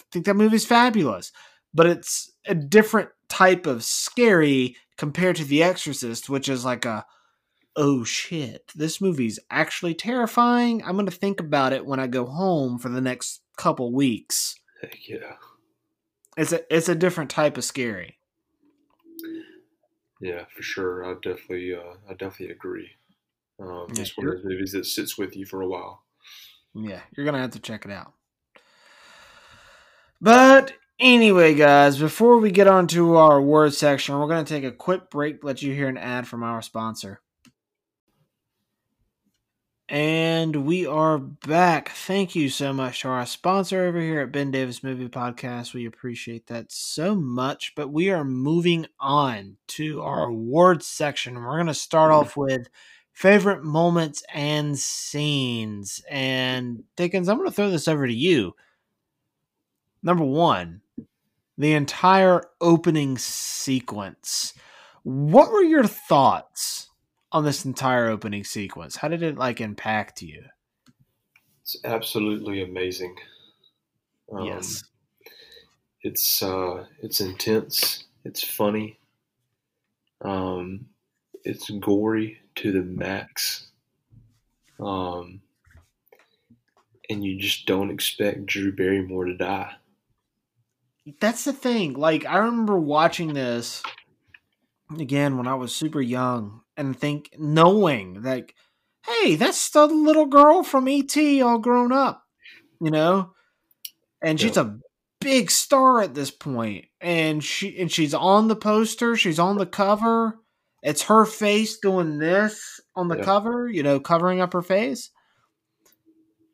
I think that movie's fabulous, but it's a different type of scary compared to The Exorcist, which is like a, oh shit, this movie's actually terrifying. I'm going to think about it when I go home for the next couple weeks. Heck yeah. It's a, it's a different type of scary. Yeah, for sure. I definitely, uh, I definitely agree. Um, yeah, it's one of those movies that sits with you for a while. Yeah, you're going to have to check it out. But anyway, guys, before we get on to our word section, we're going to take a quick break, let you hear an ad from our sponsor. And we are back. Thank you so much to our sponsor over here at Ben Davis Movie Podcast. We appreciate that so much. But we are moving on to our awards section. We're going to start off with favorite moments and scenes. And Dickens, I'm going to throw this over to you. Number one, the entire opening sequence. What were your thoughts on this entire opening sequence? How did it like impact you? It's absolutely amazing. Um, yes. It's, uh, it's intense. It's funny. Um, it's gory to the max. Um, and you just don't expect Drew Barrymore to die. That's the thing. Like, I remember watching this again when I was super young, and think, knowing, like, hey, that's the little girl from E T all grown up, you know? And she's a big star at this point. And she and she's on the poster. She's on the cover. It's her face doing this on the yeah. cover, you know, covering up her face.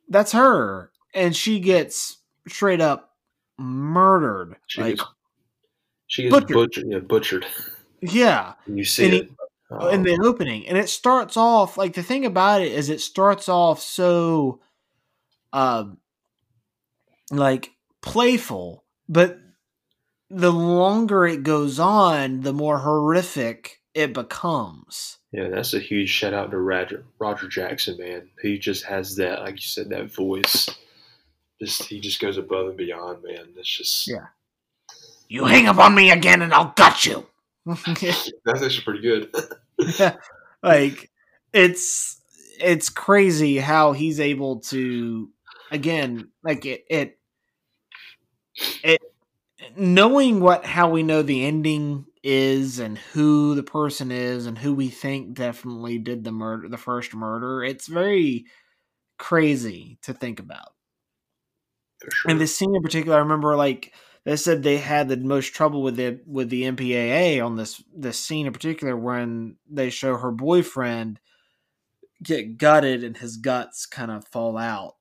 That's her. And she gets straight up murdered. She like, gets, She is butchered. Butcher, yeah, butchered. Yeah. And you see and it. He, oh. In the opening. And it starts off, like, the thing about it is it starts off so, um, like, playful. But the longer it goes on, the more horrific it becomes. Yeah, that's a huge shout out to Roger, Roger Jackson, man. He just has that, like you said, that voice. Just he just goes above and beyond, man. That's just yeah. You hang up on me again, and I'll gut you. That's actually pretty good. Yeah, like it's it's crazy how he's able to again, like it it it knowing what how we know the ending is and who the person is and who we think definitely did the murder, the first murder. It's very crazy to think about. For sure. And this scene in particular, I remember like they said they had the most trouble with it with the M P A A on this this scene in particular when they show her boyfriend get gutted and his guts kind of fall out.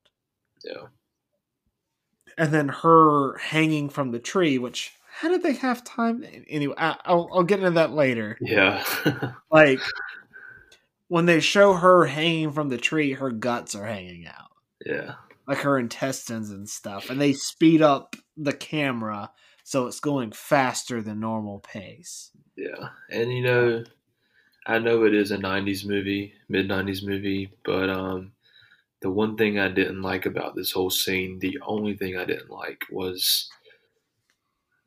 Yeah. And then her hanging from the tree, which. How did they have time? Anyway, I'll, I'll get into that later. Yeah. Like, when they show her hanging from the tree, her guts are hanging out. Yeah. Like her intestines and stuff. And they speed up the camera, so it's going faster than normal pace. Yeah. And, you know, I know it is a nineties movie, mid-nineties movie, but um, the one thing I didn't like about this whole scene, the only thing I didn't like was...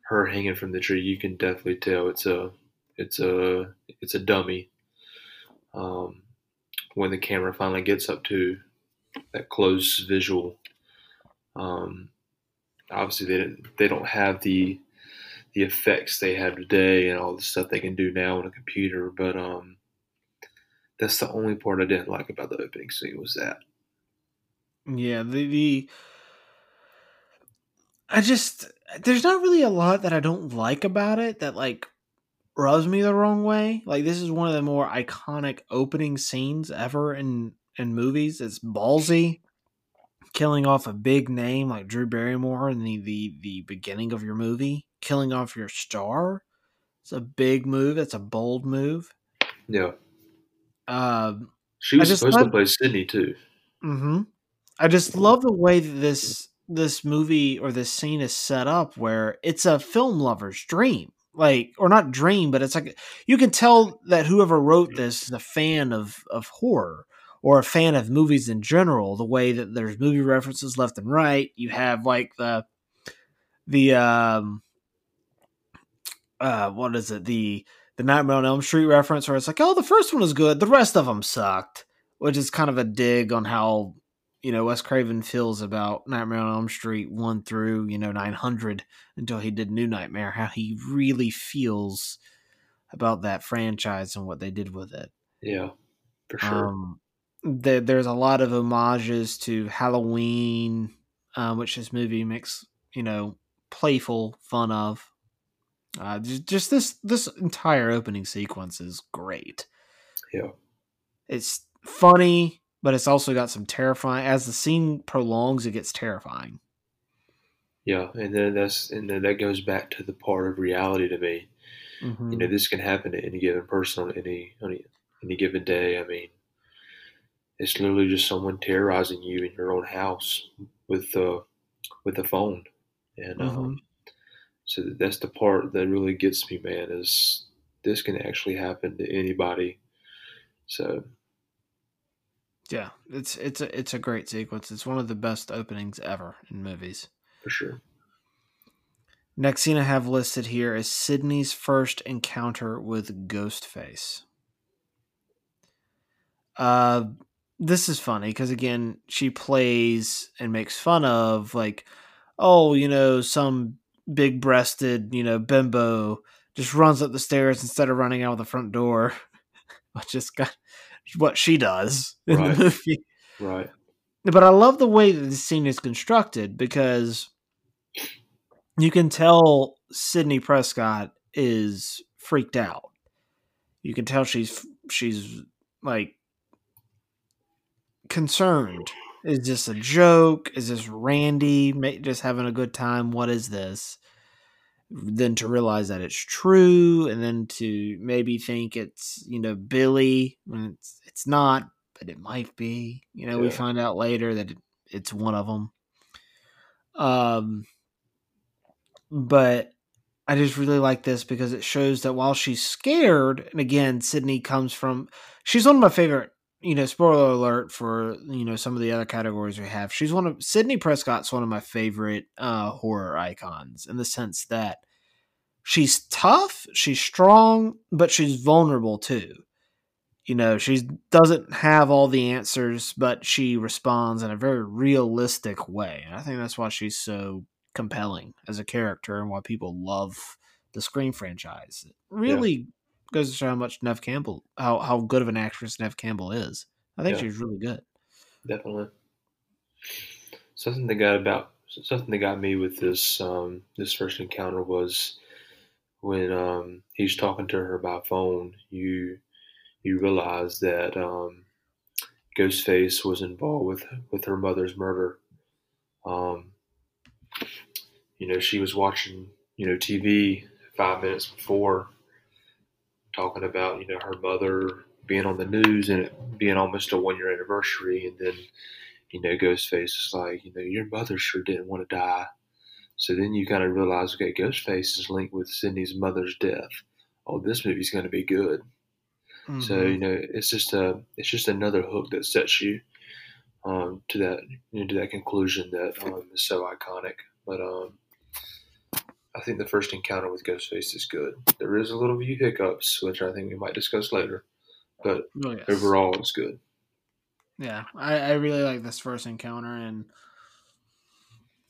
her hanging from the tree, you can definitely tell it's a, it's a, it's a dummy. Um, when the camera finally gets up to that close visual, um, obviously they didn't, they don't have the, the effects they have today and all the stuff they can do now on a computer. But um, that's the only part I didn't like about the opening scene was that. Yeah, the, the I just. There's not really a lot that I don't like about it that, like, rubs me the wrong way. Like, this is one of the more iconic opening scenes ever in, in movies. It's ballsy, killing off a big name like Drew Barrymore in the, the, the beginning of your movie. Killing off your star. It's a big move. It's a bold move. Yeah. Um, she was supposed love, to play Sydney, too. Mm-hmm. I just love the way that this... this movie or this scene is set up where it's a film lover's dream, like, or not dream, but it's like, you can tell that whoever wrote this is a fan of, of horror or a fan of movies in general, the way that there's movie references left and right. You have like the, the, um, uh, what is it? The, the Nightmare on Elm Street reference where it's like, oh, the first one was good. The rest of them sucked, which is kind of a dig on how, you know, Wes Craven feels about Nightmare on Elm Street one through, you know, nine hundred until he did New Nightmare, how he really feels about that franchise and what they did with it. Yeah, for sure. Um, there, there's a lot of homages to Halloween, uh, which this movie makes, you know, playful fun of. Uh, just, just this, this entire opening sequence is great. Yeah. It's funny. But it's also got some terrifying. As the scene prolongs, it gets terrifying. Yeah, and then that's and then that goes back to the part of reality to me. Mm-hmm. You know, this can happen to any given person on any on any given day. I mean, it's literally just someone terrorizing you in your own house with uh with a phone, and mm-hmm. um, so that's the part that really gets me, man. Is this can actually happen to anybody? So. Yeah, it's it's a it's a great sequence. It's one of the best openings ever in movies. For sure. Next scene I have listed here is Sydney's first encounter with Ghostface. Uh, this is funny because again, she plays and makes fun of like, oh, you know, some big-breasted, you know, bimbo just runs up the stairs instead of running out of the front door. I just got. What she does in right. the movie. Right. But I love the way that the scene is constructed because you can tell Sydney Prescott is freaked out. You can tell she's, she's like concerned. Is this a joke? Is this Randy just having a good time? What is this? then to realize that it's true, and then to maybe think it's, you know, Billy when it's it's not, but it might be. You know, yeah. We find out later that it, it's one of them. Um, but I just really like this because it shows that while she's scared, and again, Sydney comes from, she's one of my favorite, you know, spoiler alert for, you know, some of the other categories we have. She's one of, Sydney Prescott's one of my favorite uh, horror icons in the sense that she's tough, she's strong, but she's vulnerable too. You know, she doesn't have all the answers, but she responds in a very realistic way. And I think that's why she's so compelling as a character and why people love the Scream franchise. It really yeah. goes to show how much Neve Campbell, how, how good of an actress Neve Campbell is. I think yeah. she's really good. Definitely. Something that got about something that got me with this um, this first encounter was when um, he's talking to her by phone. You you realize that um, Ghostface was involved with with her mother's murder. Um, you know, she was watching, you know, T V five minutes before, talking about, you know, her mother being on the news and it being almost a one-year anniversary. And then, you know, Ghostface is like, you know, your mother sure didn't want to die. So then you kind of realize, okay, Ghostface is linked with Sydney's mother's death. Oh, this movie's going to be good. Mm-hmm. So, you know, it's just a, it's just another hook that sets you um, to that, you know, to that conclusion that um, is so iconic. But um, I think the first encounter with Ghostface is good. There is a little few hiccups, which I think we might discuss later, but oh, yes. overall it's good. Yeah, I, I really like this first encounter, and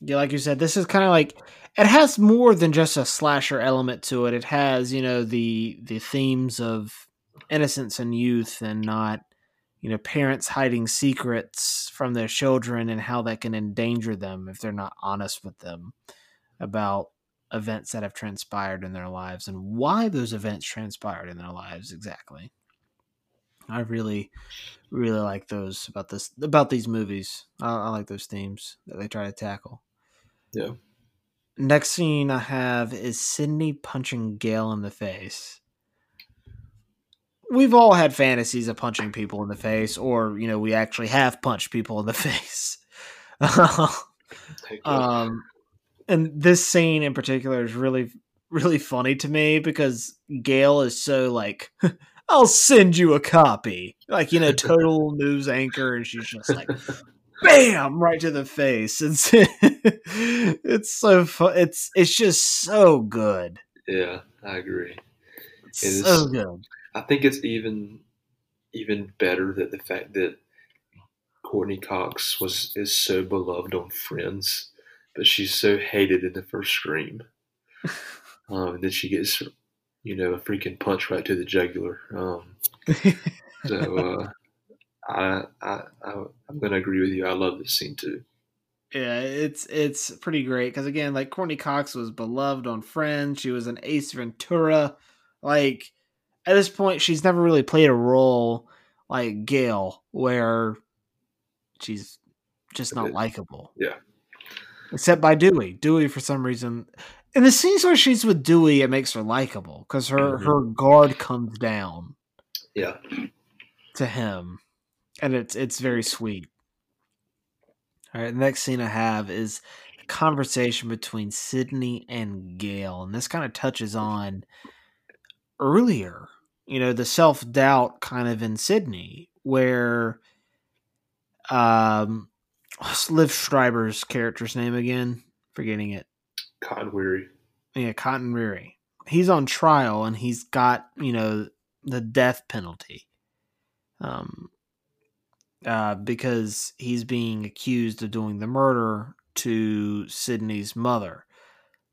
yeah, like you said, this is kind of like, it has more than just a slasher element to it. It has, you know, the the themes of innocence and youth, and not, you know, parents hiding secrets from their children and how that can endanger them if they're not honest with them about events that have transpired in their lives and why those events transpired in their lives exactly. I really, really like those about this, about these movies. I, I like those themes that they try to tackle. Yeah. Next scene I have is Sydney punching Gale in the face. We've all had fantasies of punching people in the face, or, you know, we actually have punched people in the face. um, and this scene in particular is really, really funny to me because Gale is so like, I'll send you a copy. Like, you know, total news anchor. And she's just like, bam, right to the face. It's, it's so fun. It's, it's just so good. Yeah, I agree. It's it is- so good. I think it's even even better that the fact that Courtney Cox was is so beloved on Friends, but she's so hated in the first Scream. Um, then she gets, you know, a freaking punch right to the jugular. Um, so uh, I, I I I'm gonna agree with you. I love this scene too. Yeah, it's it's pretty great because again, like Courtney Cox was beloved on Friends. She was an Ace Ventura, like. At this point, she's never really played a role like Gale, where she's just not likable. Yeah. Except by Dewey. Dewey, for some reason. In the scenes where she's with Dewey, it makes her likable because her, mm-hmm. her guard comes down. Yeah. To him. And it's it's very sweet. All right, the next scene I have is a conversation between Sydney and Gale. And this kind of touches on earlier, you know, the self-doubt kind of in Sydney, where um what's Liv Schreiber's character's name again? Forgetting it. Cotton Weary. Yeah, Cotton Weary. He's on trial and he's got, you know, the death penalty. Um uh because he's being accused of doing the murder to Sydney's mother,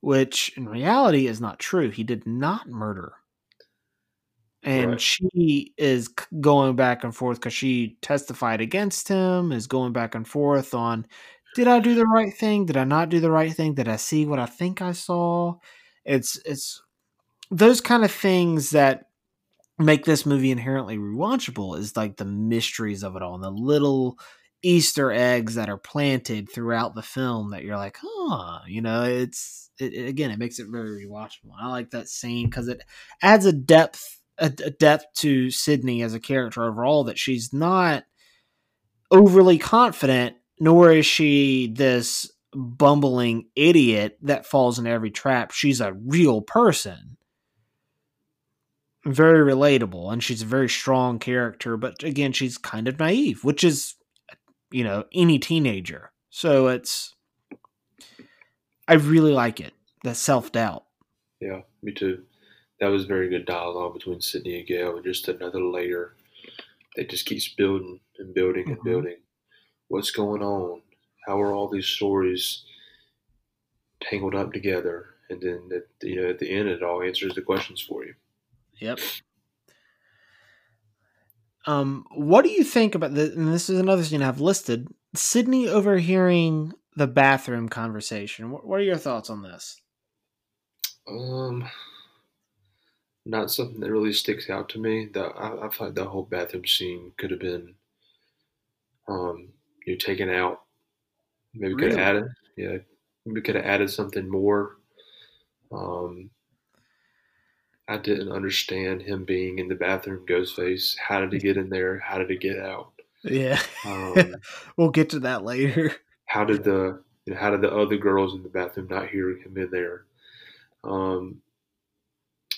which in reality is not true. He did not murder. And right. she is going back and forth because she testified against him, is going back and forth on, did I do the right thing? Did I not do the right thing? Did I see what I think I saw? It's it's those kind of things that make this movie inherently rewatchable, is like the mysteries of it all and the little Easter eggs that are planted throughout the film that you're like, huh, you know, it's it, it, again, it makes it very rewatchable. I like that scene because it adds a depth, a, a depth to Sydney as a character overall, that she's not overly confident, nor is she this bumbling idiot that falls in every trap. She's a real person. Very relatable, and she's a very strong character, but again, she's kind of naive, which is, you know, any teenager. So it's, I really like it. That self-doubt. Yeah, me too. That was very good dialogue between Sydney and Gail, and just another layer that just keeps building and building and mm-hmm. building. What's going on? How are all these stories tangled up together? And then, at the, you know, at the end, it all answers the questions for you. Yep. Um, what do you think about this? And this is another thing I've listed. Sydney overhearing the bathroom conversation. What, what are your thoughts on this? Um, not something that really sticks out to me. The, I, I thought the whole bathroom scene could have been, um, you know, taken out. Maybe really? could have added, yeah, maybe could have added something more. Um, I didn't understand him being in the bathroom, Ghostface. How did he get in there? How did he get out? Yeah, um, we'll get to that later. How did the you know, how did the other girls in the bathroom not hear him in there? Um,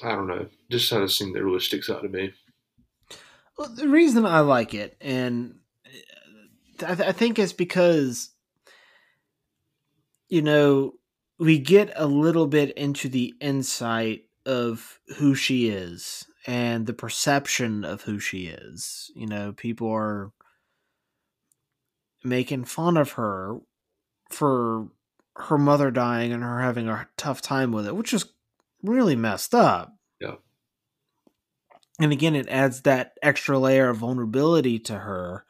I don't know. Just not a scene that really sticks out to me. Well, the reason I like it, and I, th- I think it's because, you know, we get a little bit into the insight of who she is and the perception of who she is. You know, people are making fun of her for her mother dying and her having a tough time with it, which is really messed up. Yeah. And again, it adds that extra layer of vulnerability to her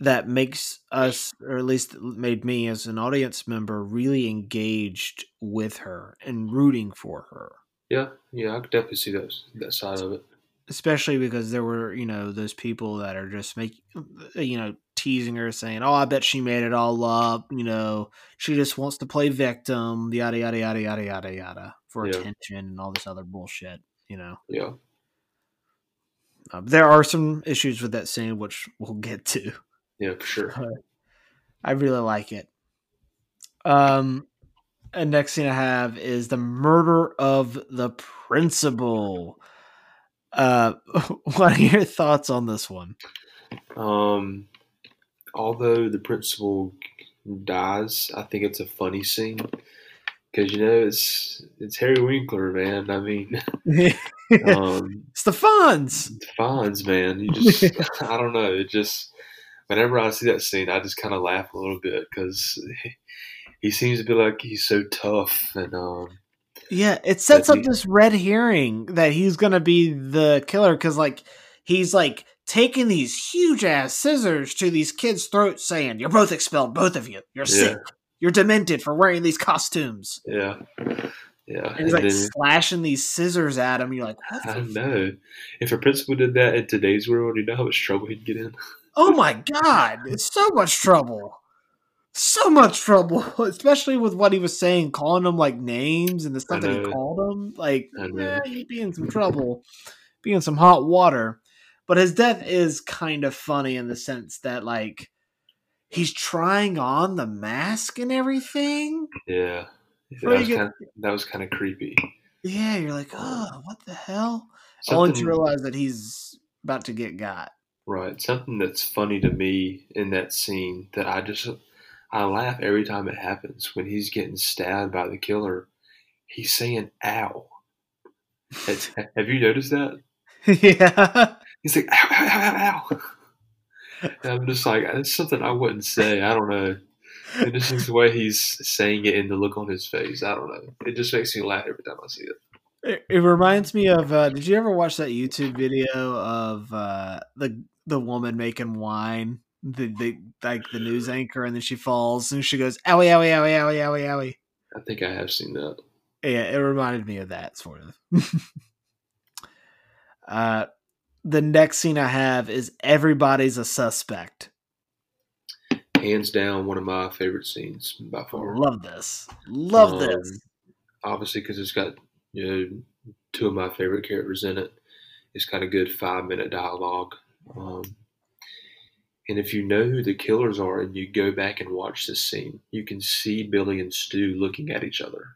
that makes us, or at least made me as an audience member, really engaged with her and rooting for her. Yeah, yeah, I could definitely see those, that side of it. Especially because there were, you know, those people that are just making, you know, teasing her, saying, oh, I bet she made it all up, you know, she just wants to play victim, yada, yada, yada, yada, yada, yada, for yeah. attention and all this other bullshit, you know. Yeah. Uh, there are some issues with that scene, which we'll get to. Yeah, for sure. Uh, I really like it. Um, and next thing I have is the murder of the principal. Uh, what are your thoughts on this one? Um, although the principal dies, I think it's a funny scene because, you know, it's it's Harry Winkler, man. I mean, um, it's the Fonz. The Fonz, man. You just, I don't know. It just. Whenever I see that scene, I just kind of laugh a little bit because he, he seems to be like he's so tough. And um, yeah, it sets up he, this red herring that he's going to be the killer because, like, he's like taking these huge ass scissors to these kids' throats saying, you're both expelled, both of you. You're yeah. sick. You're demented for wearing these costumes. Yeah. Yeah. And he's and like then, slashing these scissors at him. You're like, what? I know. If a principal did that in today's world, you know how much trouble he'd get in? Oh my God, it's so much trouble. So much trouble, especially with what he was saying, calling them like names and the stuff that he called them. Like, eh, he'd be in some trouble, be in some hot water. But his death is kind of funny in the sense that, like, he's trying on the mask and everything. Yeah. yeah that, was get... kinda, that was kind of creepy. Yeah, you're like, oh, what the hell? Something... Only to realize that he's about to get got. Right. Something that's funny to me in that scene that I just, I laugh every time it happens when he's getting stabbed by the killer. He's saying, ow. It's, have you noticed that? Yeah. He's like, ow, ow, ow, ow. And I'm just like, that's something I wouldn't say. I don't know. And this is the way he's saying it and the look on his face. I don't know. It just makes me laugh every time I see it. It, it reminds me of, uh, did you ever watch that YouTube video of uh, the, the woman making wine, the, the like the news anchor, and then she falls and she goes, owie, owie, owie, owie, owie, owie. I think I have seen that. Yeah, it reminded me of that, sort of. uh, the next scene I have is everybody's a suspect. hands down one of my favorite scenes by far. Love this. Love um, this. Obviously, because it's got, you know, two of my favorite characters in it. It's got a good five-minute dialogue. Um, and if you know who the killers are and you go back and watch this scene, you can see Billy and Stu looking at each other.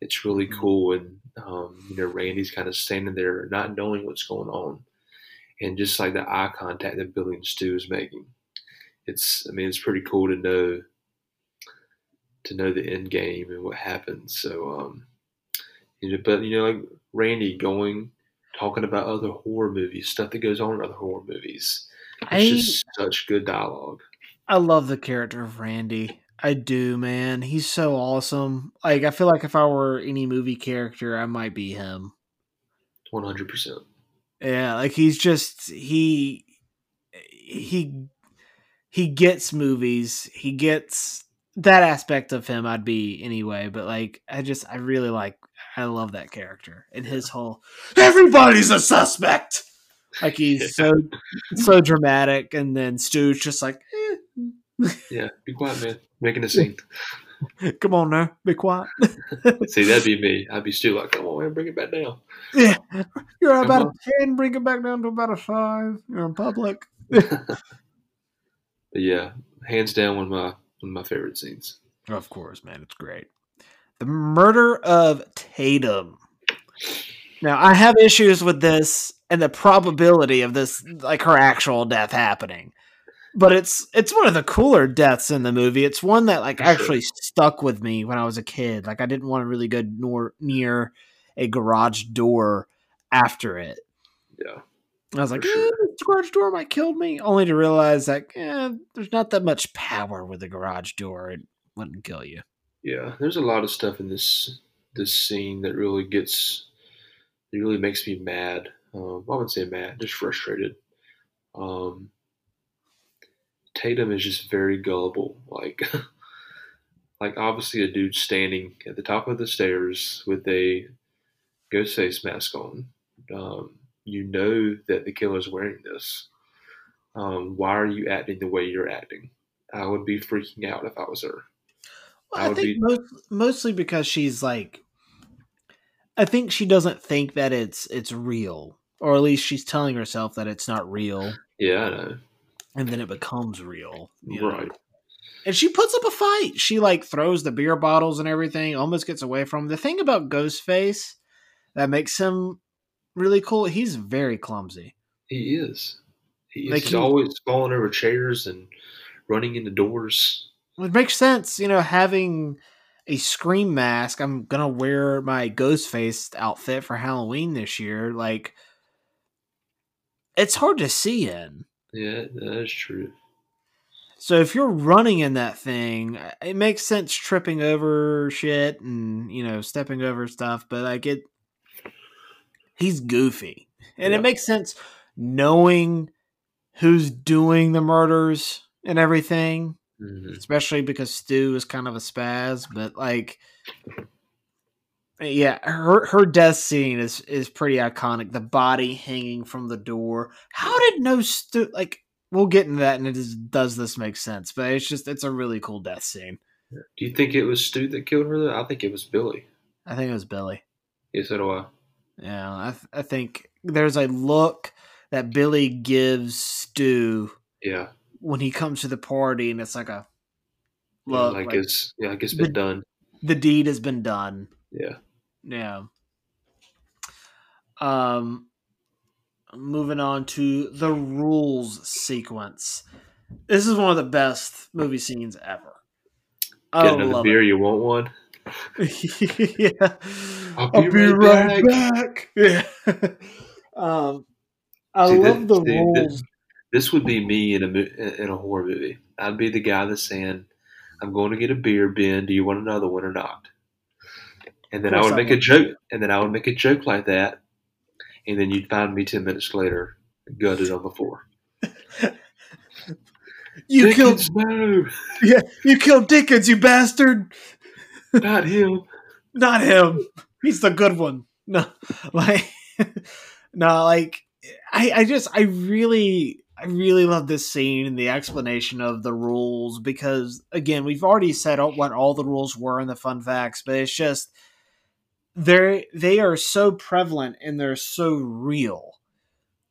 It's really cool. And, um, you know, Randy's kind of standing there not knowing what's going on. And just like the eye contact that Billy and Stu is making. It's, I mean, it's pretty cool to know, to know the end game and what happens. So, um, you know, but, you know, like Randy going, talking about other horror movies, stuff that goes on in other horror movies. It's I, just such good dialogue. I love the character of Randy. I do, man. He's so awesome. Like, I feel like if I were any movie character, I might be him. one hundred percent. Yeah, like he's just, he, he, he gets movies. He gets that aspect of him. I'd be anyway, but like, I just, I really like, I love that character and his whole, everybody's a suspect. Like he's so, so dramatic. And then Stu's just like, eh. Yeah, be quiet, man. Making a scene. Come on now, be quiet. See, that'd be me. I'd be still like, come on, man, bring it back down. Yeah, you're come about on. a ten, bring it back down to about a five. You're in public. Yeah, hands down one of my one of my favorite scenes. Of course, man, it's great. The murder of Tatum. Now, I have issues with this and the probability of this, like her actual death happening. But it's it's one of the cooler deaths in the movie. It's one that like actually stuck with me when I was a kid. Like I didn't want to really go nor near a garage door after it. Yeah, I was like, sure. eh, the garage door might kill me, only to realize that eh, there's not that much power with the garage door. It wouldn't kill you. Yeah, there's a lot of stuff in this this scene that really gets, it really makes me mad. Um, I wouldn't say mad, just frustrated. Um. Tatum is just very gullible. Like, like obviously a dude standing at the top of the stairs with a ghost face mask on. Um, you know that the killer's wearing this. Um, why are you acting the way you're acting? I would be freaking out if I was her. Well, I, I would think be... most, mostly because she's like, I think she doesn't think that it's it's real, or at least she's telling herself that it's not real. Yeah, I know. And then it becomes real. You know? Right. And she puts up a fight. She like throws the beer bottles and everything, almost gets away from him. The thing about Ghostface that makes him really cool, he's very clumsy. He is. He is. Like he's he, always falling over chairs and running into doors. It makes sense. You know, having a Scream mask, I'm going to wear my Ghostface outfit for Halloween this year. Like, it's hard to see in. Yeah, that's true. So if you're running in that thing, it makes sense tripping over shit and, you know, stepping over stuff, but like it, he's goofy. And yeah. It makes sense knowing who's doing the murders and everything, mm-hmm. especially because Stu is kind of a spaz, but like, yeah, her her death scene is, is pretty iconic. The body hanging from the door. How did no stu like? We'll get into that, and it is, does this make sense? But it's just it's a really cool death scene. Do you think it was Stu that killed her? Though? I think it was Billy. I think it was Billy. Yeah, so do I. Yeah, I th- I think there's a look that Billy gives Stu. Yeah. When he comes to the party, and it's like a look. Yeah, I like, guess. Yeah, I guess it's been done. The deed has been done. Yeah. Yeah. Um, moving on to the rules sequence. This is one of the best movie scenes ever. Get I another beer. It. You want one? Yeah. I'll be, I'll be right, right back. back. Yeah. um, I see, love this, the see, rules. This, this would be me in a in a horror movie. I'd be the guy that's saying, "I'm going to get a beer, Ben. Do you want another one or not?" And then I would I make would. a joke, and then I would make a joke like that, and then you'd find me ten minutes later gutted on the floor. you Dickens, killed, no. yeah, you killed Dickens, you bastard! Not him, not him. He's the good one. No, like, no, like, I, I just, I really, I really love this scene and the explanation of the rules, because, again, we've already said what all the rules were in the fun facts, but it's just they they are so prevalent and they're so real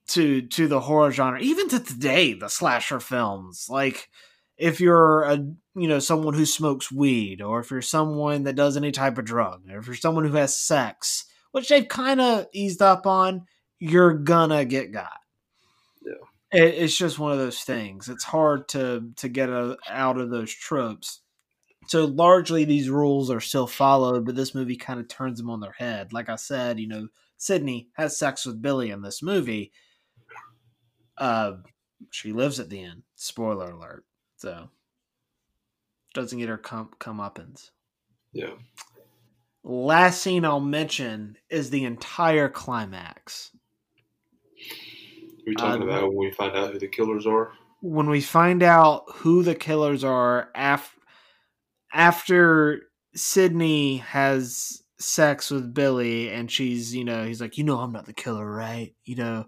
to to the horror genre, even to today, the slasher films. Like, if you're a you know someone who smokes weed, or if you're someone that does any type of drug, or if you're someone who has sex, which they've kind of eased up on, you're gonna get got. Yeah. It, it's just one of those things. It's hard to to get a, out of those tropes. So largely these rules are still followed, but this movie kind of turns them on their head. Like I said, you know, Sydney has sex with Billy in this movie. Uh, she lives at the end. Spoiler alert. So doesn't get her come comeuppance. Yeah. Last scene I'll mention is the entire climax. Are we talking uh, about when we find out who the killers are? When we find out who the killers are af- after Sydney has sex with Billy, and she's, you know, he's like, you know, I'm not the killer, right? You know,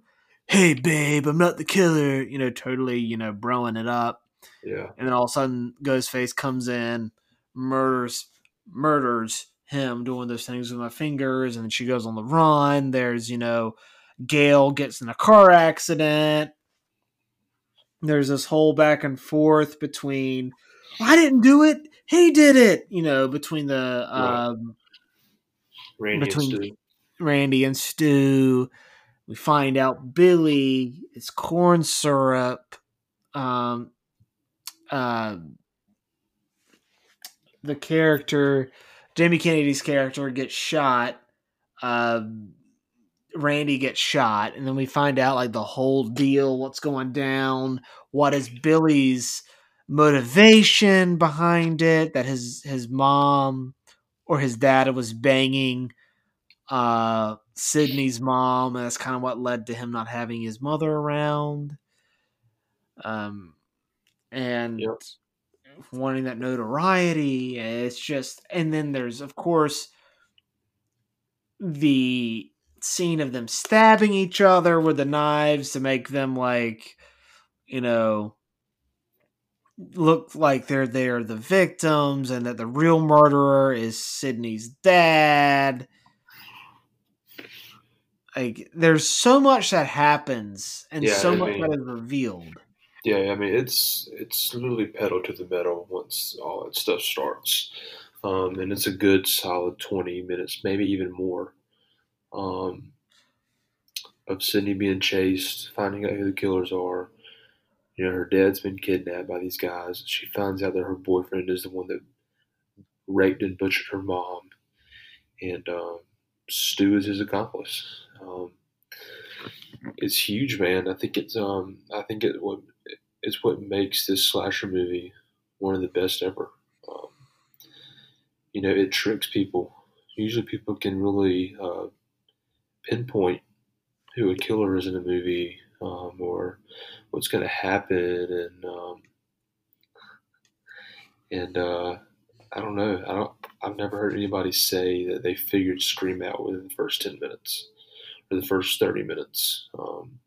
hey, babe, I'm not the killer. You know, totally, you know, broing it up. Yeah. And then all of a sudden, Ghostface comes in, murders, murders him, doing those things with my fingers, and then she goes on the run. There's, you know, Gail gets in a car accident. There's this whole back and forth between, I didn't do it, he did it, you know, between the, um, Randy, between and Stu. Randy and Stu. We find out Billy is corn syrup. Um, Uh, the character, Jamie Kennedy's character, gets shot. Uh, Randy gets shot, and then we find out like the whole deal, what's going down, what is Billy's motivation behind it, that his his mom or his dad was banging uh, Sydney's mom, and that's kind of what led to him not having his mother around. Um. And yep. wanting that notoriety. It's just, and then there's, of course, the scene of them stabbing each other with the knives to make them, like, you know, look like they're they're the victims, and that the real murderer is Sydney's dad. Like, there's so much that happens, and yeah, so I much mean. that is revealed. Yeah, I mean, it's it's literally pedal to the metal once all that stuff starts. Um, and it's a good solid twenty minutes, maybe even more, um, of Sydney being chased, finding out who the killers are. You know, her dad's been kidnapped by these guys. She finds out that her boyfriend is the one that raped and butchered her mom. And um, Stu is his accomplice. Um, it's huge, man. I think it's um, I think it would. It's what makes this slasher movie one of the best ever. Um, you know, it tricks people. Usually people can really uh, pinpoint who a killer is in a movie, um, or what's going to happen. And, um, and uh, I don't know. I don't, I've never heard anybody say that they figured Scream out within the first ten minutes or the first thirty minutes. Um,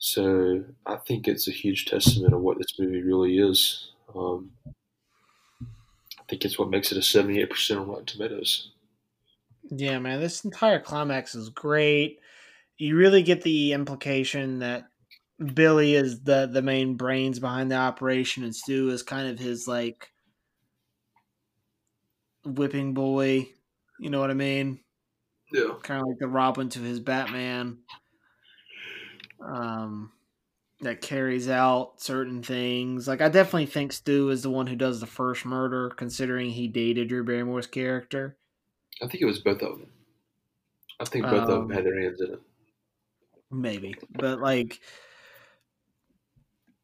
So I think it's a huge testament of what this movie really is. Um, I think it's what makes it a seventy-eight percent on Rotten Tomatoes. Yeah, man, this entire climax is great. You really get the implication that Billy is the, the main brains behind the operation, and Stu is kind of his, like, whipping boy. You know what I mean? Yeah. Kind of like the Robin to his Batman. Um, that carries out certain things. Like, I definitely think Stu is the one who does the first murder, considering he dated Drew Barrymore's character. I think it was both of them. I think both um, of them had their hands in it. Maybe. But, like,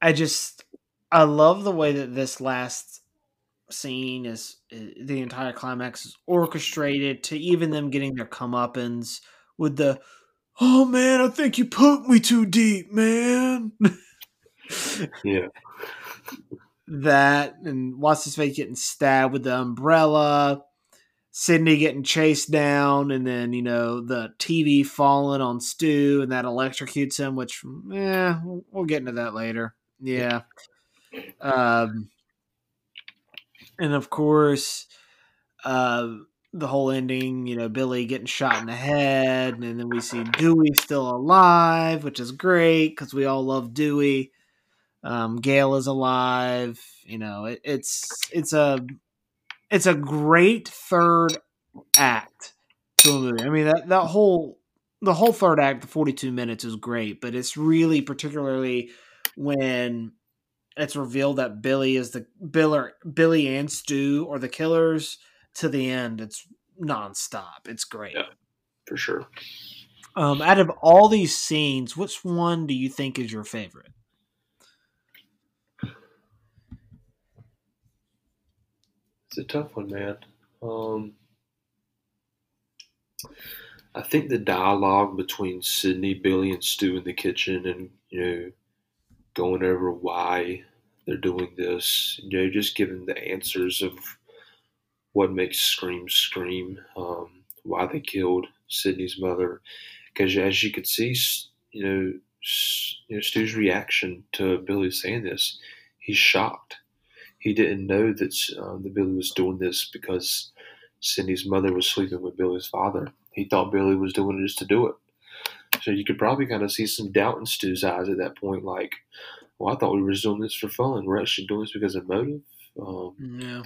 I just, I love the way that this last scene is, is the entire climax is orchestrated to even them getting their comeuppance with the, oh, man, I think you poked me too deep, man. Yeah. That, and watch his face getting stabbed with the umbrella. Sydney getting chased down, and then, you know, the T V falling on Stu, and that electrocutes him, which, yeah, we'll get into that later. Yeah. Um, and of course, uh, the whole ending, you know, Billy getting shot in the head, and then we see Dewey still alive, which is great because we all love Dewey. Um, Gale is alive. You know, it, it's, it's a, It's a great third act to a movie. I mean, that, that whole the whole third act, the forty-two minutes, is great, but it's really particularly when it's revealed that Billy is the Biller, Billy and Stu are the killers to the end. It's nonstop. It's great, yeah, for sure. Um, out of all these scenes, which one do you think is your favorite? It's a tough one, man. Um, I think the dialogue between Sydney, Billy, and Stu in the kitchen, and, you know, going over why they're doing this, you know, just giving the answers of what makes Scream Scream, um, why they killed Sydney's mother, because as you can see, you know, you know, Stu's reaction to Billy saying this, he's shocked. He didn't know that, um, that Billy was doing this because Cindy's mother was sleeping with Billy's father. He thought Billy was doing it just to do it. So you could probably kind of see some doubt in Stu's eyes at that point. Like, well, I thought we were just doing this for fun. We're actually doing this because of motive. Um, no.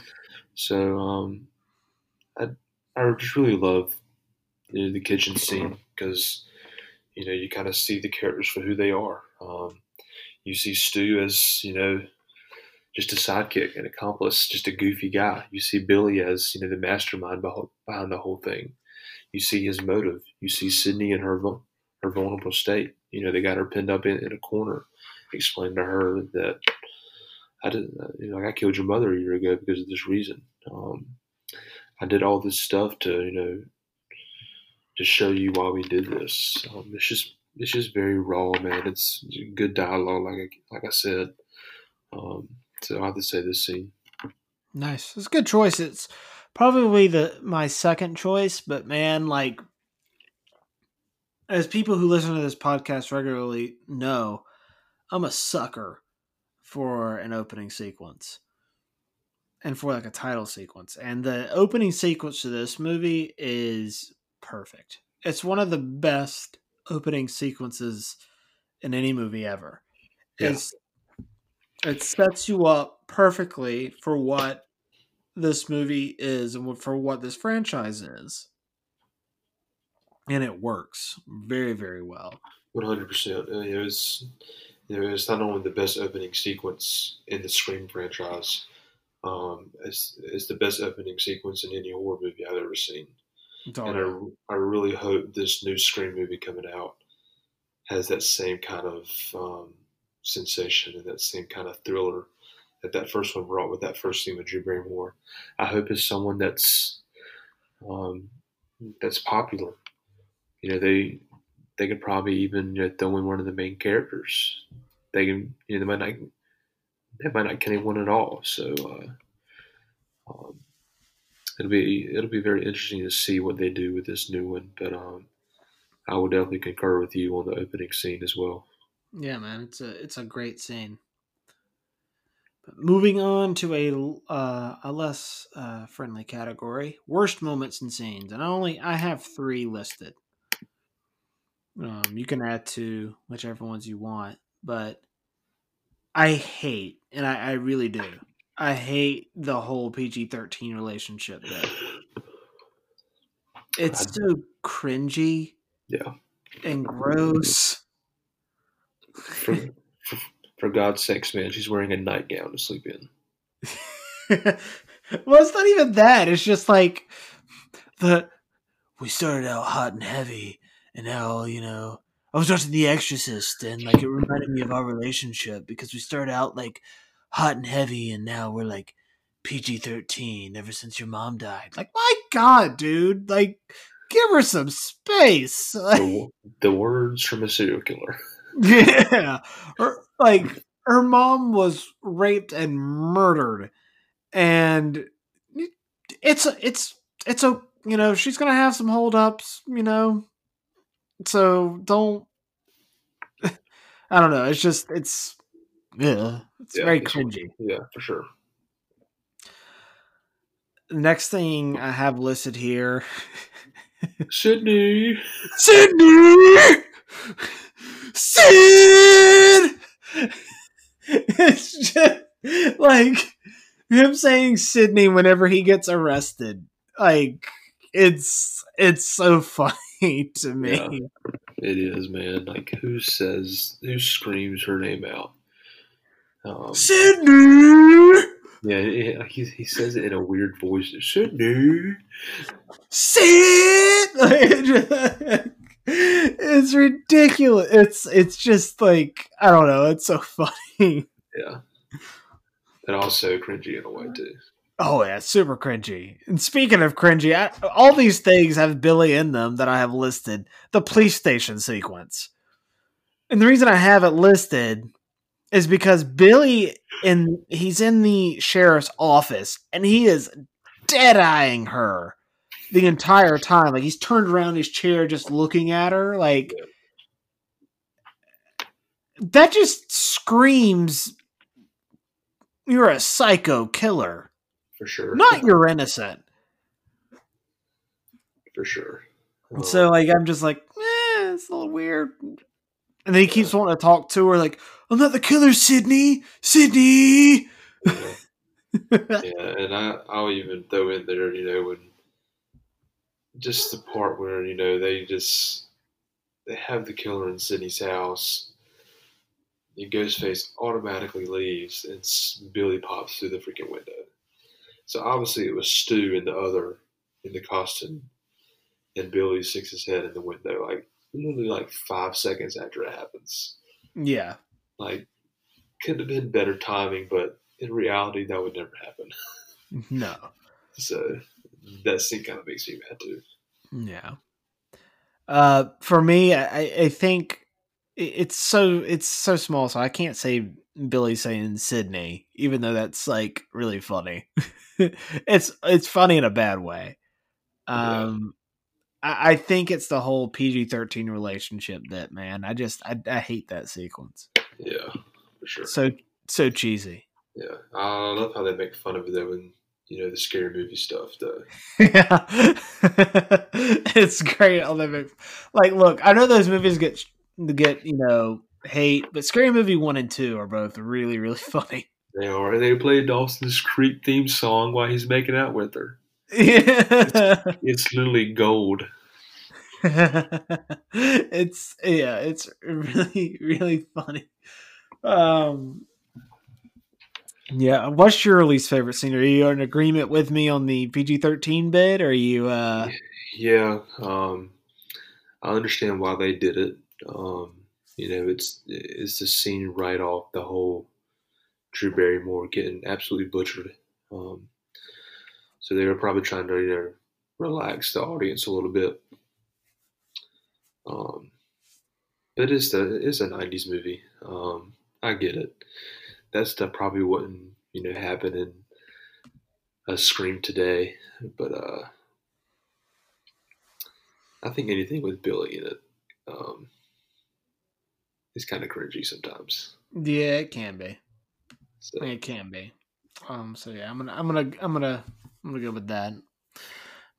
So um, I I just really love, you know, the kitchen scene because, you know, you kind of see the characters for who they are. Um, you see Stu as, you know, just a sidekick, an accomplice, just a goofy guy. You see Billy as, you know, the mastermind behind the whole thing. You see his motive. You see Sydney in her her vulnerable state. You know, they got her pinned up in, in a corner, explained to her that I didn't, you know, like, I killed your mother a year ago because of this reason. Um, I did all this stuff to, you know, to show you why we did this. Um, it's just, it's just very raw, man. It's good dialogue, like I, like I said. Um, So I have to say this scene. Nice. It's a good choice. It's probably the my second choice, but man, like, as people who listen to this podcast regularly know, I'm a sucker for an opening sequence and for like a title sequence. And the opening sequence to this movie is perfect. It's one of the best opening sequences in any movie ever. Yeah. It's It sets you up perfectly for what this movie is and for what this franchise is. And it works very, very well. one hundred percent. It was, you know, it's not only the best opening sequence in the Scream franchise, um, it's, it's the best opening sequence in any horror movie I've ever seen. Darn. And I, I really hope this new Scream movie coming out has that same kind of... Um, sensation and that same kind of thriller that that first one brought with that first scene with Drew Barrymore. I hope it's someone that's um, that's popular. You know, they they could probably even, you know, throw in one of the main characters. They can, you know, they might not they might not get anyone at all. So uh, um, it'll be it'll be very interesting to see what they do with this new one. But um, I would definitely concur with you on the opening scene as well. Yeah, man, it's a it's a great scene. But moving on to a uh, a less uh, friendly category, worst moments and scenes, and I only I have three listed. Um, you can add to whichever ones you want, but I hate, and I, I really do, I hate the whole P G thirteen relationship. Though. It's so cringy, yeah, and gross. For, for, for God's sakes, man, she's wearing a nightgown to sleep in. Well, it's not even that. It's just like the we started out hot and heavy, and now, you know, I was watching The Exorcist, and like it reminded me of our relationship because we started out like hot and heavy, and now we're like P G thirteen ever since your mom died. Like, my God, dude! Like, give her some space. The, the words from a serial killer. Yeah, her, like her mom was raped and murdered, and it's it's it's a, you know, she's going to have some holdups, you know, so don't, I don't know. It's just, it's, yeah, it's yeah, very cringy. Yeah, for sure. Next thing I have listed here. Sydney. Sydney. Sid. It's just like him saying Sydney whenever he gets arrested. Like it's it's so funny to me. Yeah, it is, man. Like who says who screams her name out? Um, Sydney. Yeah, he he says it in a weird voice. Sydney. Sid. It's ridiculous. It's it's just like, I don't know. It's so funny. Yeah. And also cringy in a way, too. Oh, yeah. Super cringy. And speaking of cringy, I, all these things have Billy in them that I have listed. The police station sequence. And the reason I have it listed is because Billy, in, he's in the sheriff's office, and he is dead-eyeing her the entire time. Like, he's turned around his chair just looking at her. Like, that just screams, you're a psycho killer. For sure. Not you're innocent. For sure. And so, like, I'm just like, eh, it's a little weird. And then he keeps wanting to talk to her, like, I'm not the killer, Sydney! Sydney! Yeah, yeah, and I, I'll even throw in there, you know, when just the part where, you know, they just, they have the killer in Sydney's house. And Ghostface automatically leaves, and Billy pops through the freaking window. So obviously it was Stu in the other, in the costume, and Billy sticks his head in the window, like, literally like five seconds after it happens. Yeah. Like, could have been better timing, but in reality, that would never happen. No. So that scene kind of makes me mad too. Yeah. Uh, for me, I, I think it's so it's so small, so I can't say Billy saying Sydney, even though that's like really funny. it's it's funny in a bad way. Um, yeah. I, I think it's the whole P G thirteen relationship that, man. I just I, I hate that sequence. Yeah, for sure. So so cheesy. Yeah, I love how they make fun of them and, you know, the scary movie stuff, though. Yeah, it's great. I love it. Like, look, I know those movies get get you know hate, but Scary Movie one and two are both really really funny. They are, and they play Dawson's Creek theme song while he's making out with her. Yeah, it's, it's literally gold. it's yeah, it's really really funny. Um, yeah. What's your least favorite scene? Are you in agreement with me on the P G thirteen bit? Or are you? Uh... Yeah, um, I understand why they did it. Um, you know, it's it's the scene right off the whole Drew Barrymore getting absolutely butchered. Um, so they were probably trying to, you know, relax the audience a little bit. Um, it is the it's a nineties movie. Um, I get it. That stuff probably wouldn't, you know, happen in a Scream today. But uh, I think anything with Billy in it um, is kind of cringy sometimes. Yeah, it can be. So. It can be. Um, so yeah, I'm gonna, I'm gonna, I'm gonna, I'm gonna go with that.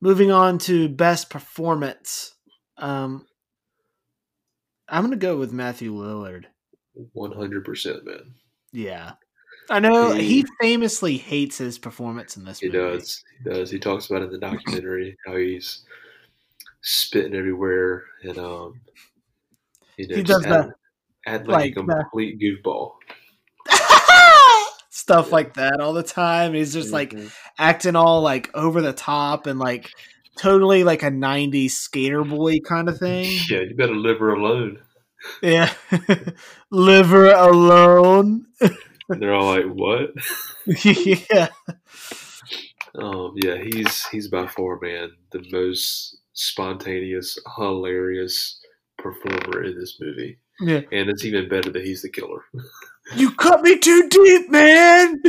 Moving on to best performance. Um, I'm gonna go with Matthew Lillard. one hundred percent, man. Yeah. I know he, he famously hates his performance in this he movie. He does. He does. He talks about it in the documentary, how he's spitting everywhere. And, um, you know, he does that. Act like, like a complete that. goofball. Stuff yeah. like that all the time. He's just mm-hmm. like acting all like over the top and like totally like a nineties skater boy kind of thing. Yeah, you better live her alone. Yeah. Live her alone. And they're all like, what? Yeah. Um, yeah, he's he's by far, man, the most spontaneous, hilarious performer in this movie. Yeah. And it's even better that he's the killer. You cut me too deep, man.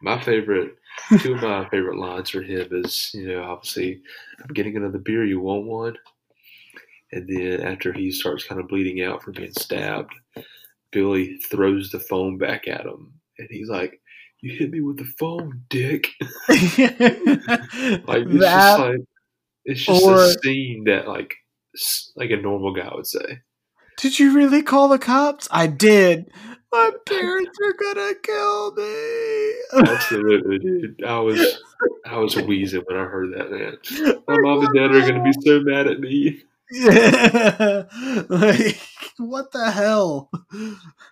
My favorite Two of my favorite lines from him is, you know, obviously, I'm getting another beer, you want one? And then after he starts kind of bleeding out from being stabbed, Billy throws the phone back at him. And he's like, you hit me with the phone, dick. like, it's that, just like, it's just or, a scene that, like, like a normal guy would say. Did you really call the cops? I did. My parents are gonna kill me. Absolutely, dude. I was, I was wheezing when I heard that, man. My mom and dad are gonna be so mad at me. Yeah, like what the hell?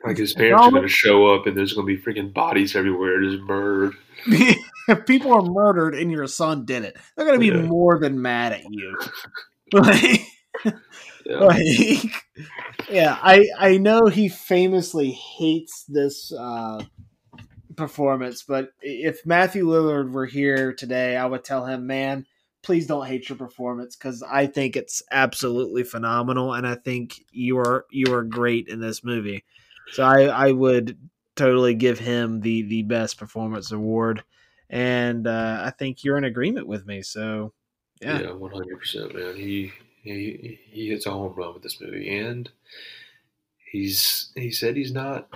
Like his parents are gonna show up, and there's gonna be freaking bodies everywhere, just murdered. If people are murdered, and your son did it, they're gonna be yeah. more than mad at you. Like, yeah. like, yeah. I I know he famously hates this uh, performance, but if Matthew Lillard were here today, I would tell him, man, please don't hate your performance, because I think it's absolutely phenomenal, and I think you are you are great in this movie. So I, I would totally give him the, the best performance award, and uh, I think you're in agreement with me. So yeah, yeah, one hundred percent, man. He he he hits a home run with this movie, and he's he said he's not.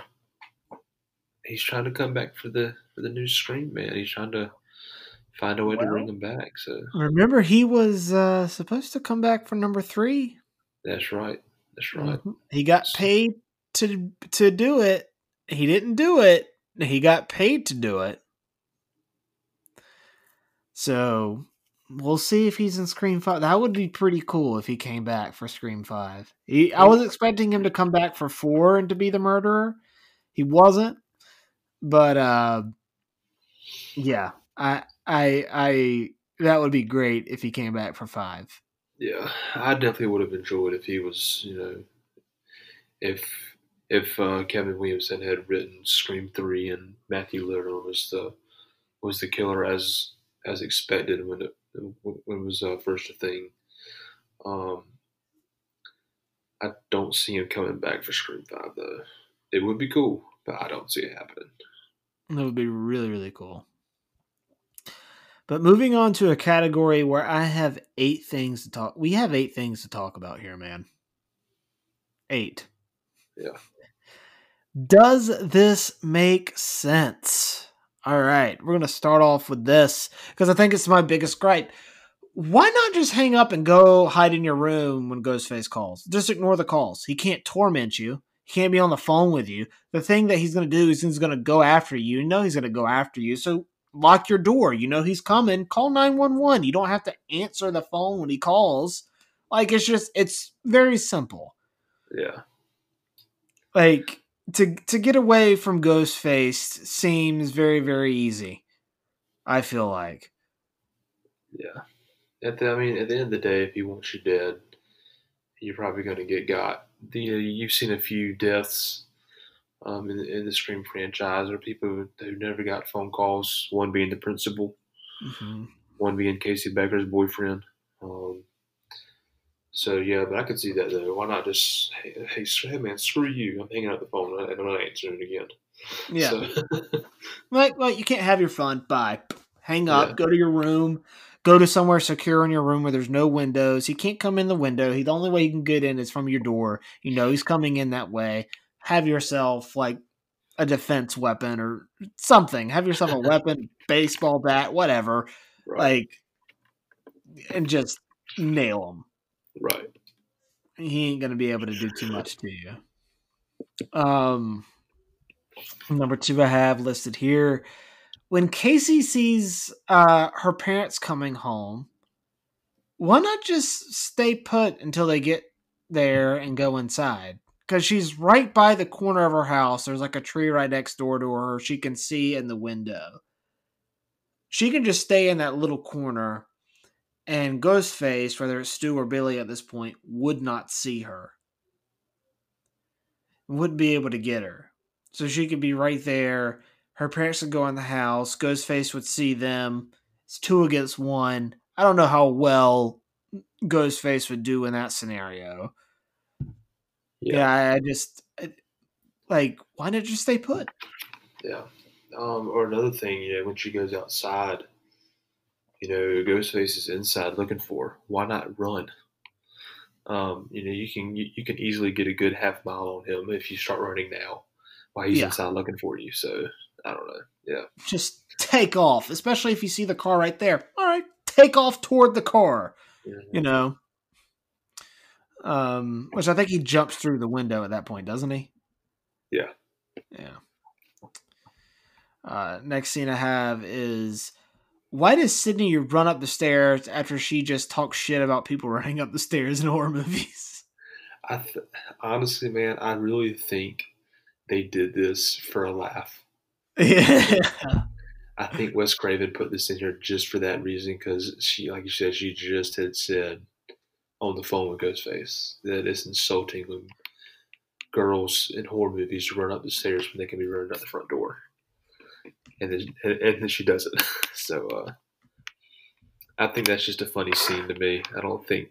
He's trying to come back for the for the new Scream, man. He's trying to find a way well, to bring him back. So remember, he was uh, supposed to come back for number three. That's right. That's right. Mm-hmm. He got so. paid to to do it. He didn't do it. He got paid to do it. So we'll see if he's in Scream Five. That would be pretty cool if he came back for Scream Five. He, I was expecting him to come back for four and to be the murderer. He wasn't. But uh, yeah, I. I I that would be great if he came back for five. Yeah, I definitely would have enjoyed if he was, you know, if if uh, Kevin Williamson had written Scream three and Matthew Lillard was the was the killer as as expected when it when it was uh, first a thing. Um, I don't see him coming back for Scream five though. It would be cool, but I don't see it happening. That would be really really cool. But moving on to a category where I have eight things to talk. We have eight things to talk about here, man. Eight. Yeah. Does this make sense? All right. We're going to start off with this because I think it's my biggest gripe. Why not just hang up and go hide in your room when Ghostface calls? Just ignore the calls. He can't torment you. He can't be on the phone with you. The thing that he's going to do is he's going to go after you. You know he's going to go after you. So lock your door. You know he's coming. Call nine one one. You don't have to answer the phone when he calls. Like, it's just, it's very simple. Yeah. Like, to to get away from Ghostface seems very, very easy, I feel like. Yeah. At the, I mean, at the end of the day, if he wants you dead, you're probably going to get got. The, you've seen a few deaths Um, in, in the Scream franchise, or people who, who never got phone calls, one being the principal, mm-hmm. one being Casey Becker's boyfriend. Um, so, yeah, but I could see that, though. Why not just, hey, hey, man, screw you. I'm hanging up the phone, and I'm not answering it again. Yeah. So. like, like, you can't have your fun. Bye. Hang up. Yeah. Go to your room. Go to somewhere secure in your room where there's no windows. He can't come in the window. He, the only way he can get in is from your door. You know he's coming in that way. Have yourself, like, a defense weapon or something. Have yourself a weapon, baseball bat, whatever. Right. Like, and just nail him. Right. He ain't going to be able to do too much to you. Um, number two I have listed here. When Casey sees uh, her parents coming home, why not just stay put until they get there and go inside? Because she's right by the corner of her house. There's like a tree right next door to her. She can see in the window. She can just stay in that little corner. And Ghostface, whether it's Stu or Billy at this point, would not see her. Wouldn't be able to get her. So she could be right there. Her parents would go in the house. Ghostface would see them. It's two against one. I don't know how well Ghostface would do in that scenario. Yeah. yeah, I just, like, why not just stay put? Yeah, Um, or another thing, you know, when she goes outside, you know, Ghostface is inside looking for her. Why not run? Um, you know, you can you, you can easily get a good half mile on him if you start running now while he's yeah. inside looking for you. So, I don't know. Yeah. Just take off, especially if you see the car right there. All right, take off toward the car, yeah. you know. Um, which I think he jumps through the window at that point, doesn't he? Yeah. Yeah. Uh, next scene I have is, why does Sydney run up the stairs after she just talks shit about people running up the stairs in horror movies? I th- honestly, man, I really think they did this for a laugh. Yeah. I think Wes Craven put this in here just for that reason, because she, like you said, she just had said on the phone with Ghostface that it's insulting when girls in horror movies run up the stairs when they can be running out the front door. And then, and then she does it. So uh, I think that's just a funny scene to me. I don't think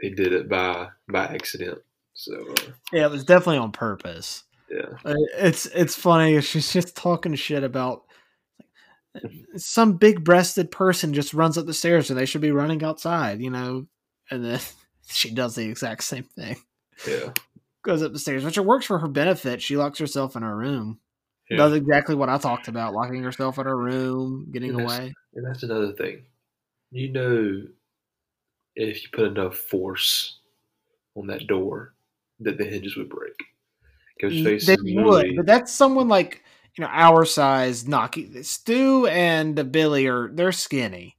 they did it by by accident. So uh, yeah, it was definitely on purpose. Yeah, it's it's funny. She's just talking shit about some big-breasted person just runs up the stairs and they should be running outside, you know. And then she does the exact same thing. Yeah, goes up the stairs, which it works for her benefit. She locks herself in her room. Yeah. That's exactly what I talked about, locking herself in her room, getting and away. And that's another thing. You know, if you put enough force on that door, that the hinges would break. Ghostface they would, really, but that's someone like, you know, our size, knocking. Stu and Billy are, they're skinny.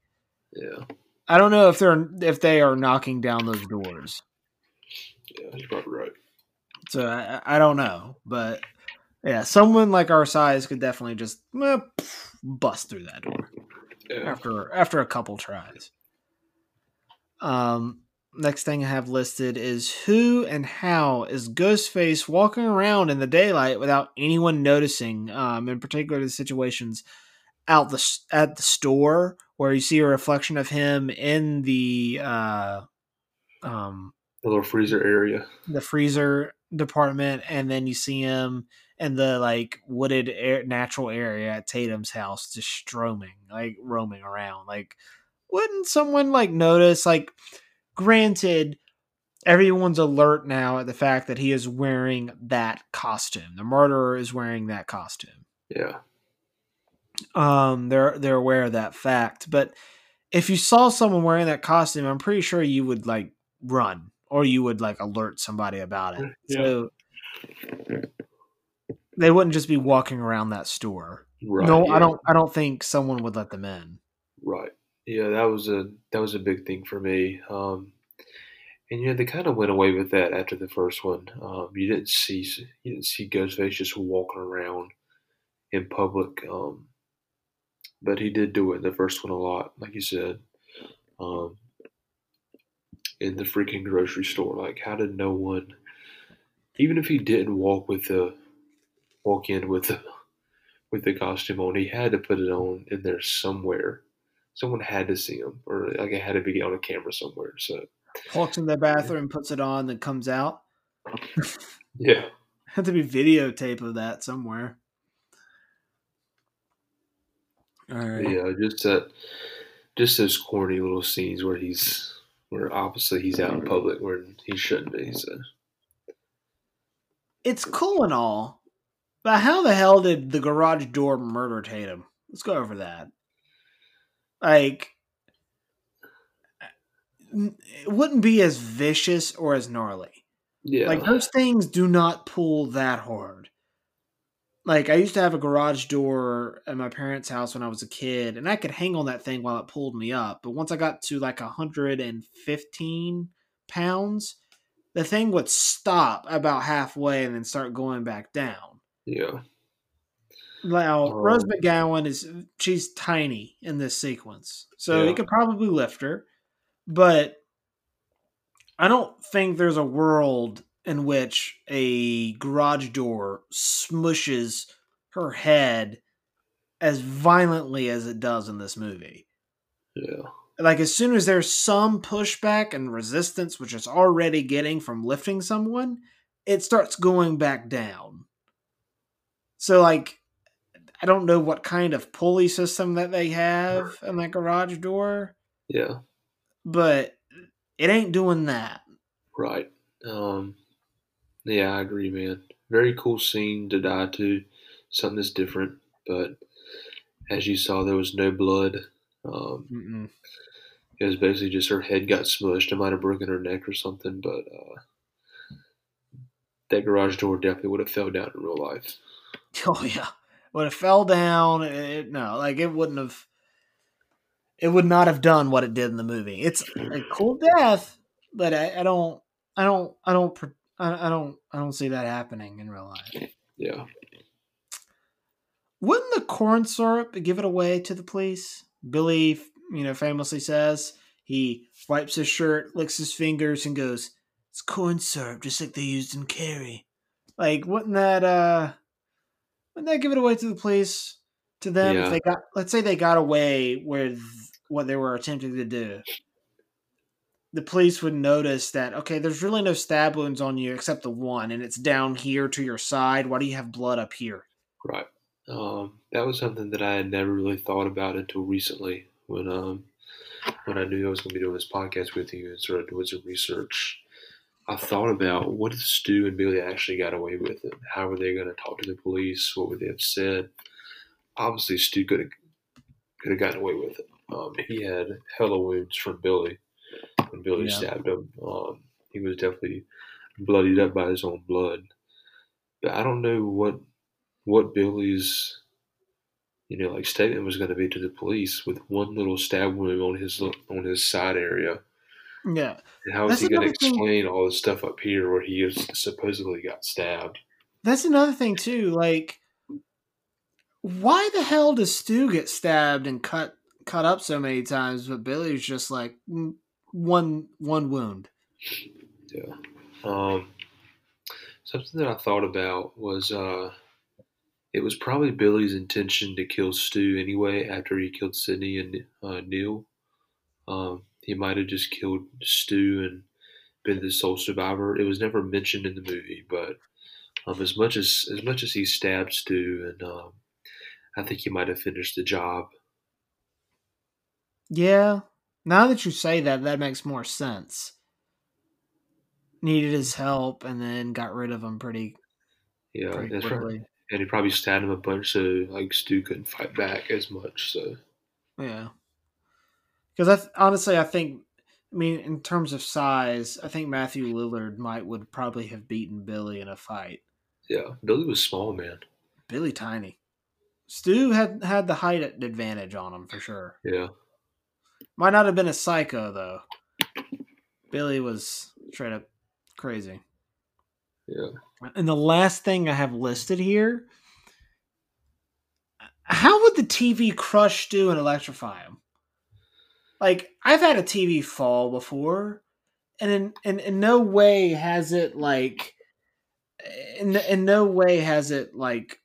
Yeah. I don't know if they're if they are knocking down those doors. Yeah, you're probably right. So I, I don't know, but... yeah, someone like our size could definitely just eh, bust through that door yeah. after after a couple tries. Um, next thing I have listed is, who and how is Ghostface walking around in the daylight without anyone noticing? Um, in particular, the situations out the at the store where you see a reflection of him in the uh, um, the little freezer area, the freezer department, and then you see him. And the like wooded air, natural area at Tatum's house, just stroming, like roaming around. Like, wouldn't someone like notice? Like, granted, everyone's alert now at the fact that he is wearing that costume. The murderer is wearing that costume. Yeah. Um, they're they're aware of that fact. But if you saw someone wearing that costume, I'm pretty sure you would like run, or you would like alert somebody about it. Yeah. So. They wouldn't just be walking around that store. Right, no, yeah. I don't. I don't think someone would let them in. Right. Yeah, that was a that was a big thing for me. Um, and you know, they kind of went away with that after the first one. Um, you didn't see you didn't see Ghostface just walking around in public. Um, but he did do it in the first one a lot, like you said, um, in the freaking grocery store. Like, how did no one, even if he didn't walk with the walk in with the, with the costume on, he had to put it on in there somewhere. Someone had to see him, or like it had to be on a camera somewhere. So walks in the bathroom, puts it on, then comes out. Yeah, had to be videotape of that somewhere. All right. Yeah, just that, just those corny little scenes where he's where obviously he's out in public where he shouldn't be. So it's cool and all. But how the hell did the garage door murder Tatum? Let's go over that. Like, it wouldn't be as vicious or as gnarly. Yeah. Like, those things do not pull that hard. Like, I used to have a garage door at my parents' house when I was a kid, and I could hang on that thing while it pulled me up. But once I got to, like, one hundred fifteen pounds, the thing would stop about halfway and then start going back down. Yeah. Now, um, Rose McGowan is, she's tiny in this sequence. So yeah. It could probably lift her. But I don't think there's a world in which a garage door smushes her head as violently as it does in this movie. Yeah. Like, as soon as there's some pushback and resistance, which it's already getting from lifting someone, it starts going back down. So, like, I don't know what kind of pulley system that they have in that garage door. Yeah. But it ain't doing that. Right. Um, yeah, I agree, man. Very cool scene to die to. Something that's different. But as you saw, there was no blood. Um, Mm-mm. It was basically just her head got smushed. It might have broken her neck or something. But uh, that garage door definitely would have fell down in real life. Oh, yeah. When it fell down, it, no, like it wouldn't have, it would not have done what it did in the movie. It's a cool death, but I, I don't, I don't, I don't, I don't, I don't see that happening in real life. Yeah. Wouldn't the corn syrup give it away to the police? Billy, you know, famously says he wipes his shirt, licks his fingers, and goes, "It's corn syrup, just like they used in Carrie." Like, wouldn't that, uh, wouldn't that give it away to the police? To them, yeah. If they got, let's say they got away with what they were attempting to do, the police would notice that, okay, there's really no stab wounds on you except the one, and it's down here to your side. Why do you have blood up here? Right. Um, that was something that I had never really thought about until recently when um when I knew I was going to be doing this podcast with you and sort of doing some research. I thought about, what if Stu and Billy actually got away with it? How were they going to talk to the police? What would they have said? Obviously, Stu could have could have gotten away with it. Um, he had hella wounds from Billy when Billy yeah. stabbed him. Um, he was definitely bloodied up by his own blood. But I don't know what what Billy's you know like statement was going to be to the police with one little stab wound on his on his side area. Yeah. And how is he going to explain thing. all this stuff up here where he is supposedly got stabbed? That's another thing, too. Like, why the hell does Stu get stabbed and cut cut up so many times, but Billy's just like one one wound? Yeah. Um, something that I thought about was uh, it was probably Billy's intention to kill Stu anyway after he killed Sydney and uh, Neil. Um, He might have just killed Stu and been the sole survivor. It was never mentioned in the movie, but um, as much as as much as he stabbed Stu, and um, I think he might have finished the job. Yeah, now that you say that, that makes more sense. Needed his help and then got rid of him pretty. Yeah, pretty that's quickly. Right. And he probably stabbed him a bunch, so like Stu couldn't fight back as much. So yeah. Because honestly, I think, I mean, in terms of size, I think Matthew Lillard might would probably have beaten Billy in a fight. Yeah, Billy was small, man. Billy tiny. Stu had, had the height advantage on him for sure. Yeah. Might not have been a psycho, though. Billy was straight up crazy. Yeah. And the last thing I have listed here, how would the T V crush Stu and electrify him? Like, I've had a T V fall before, and in, in, in no way has it, like, in, in no way has it, like,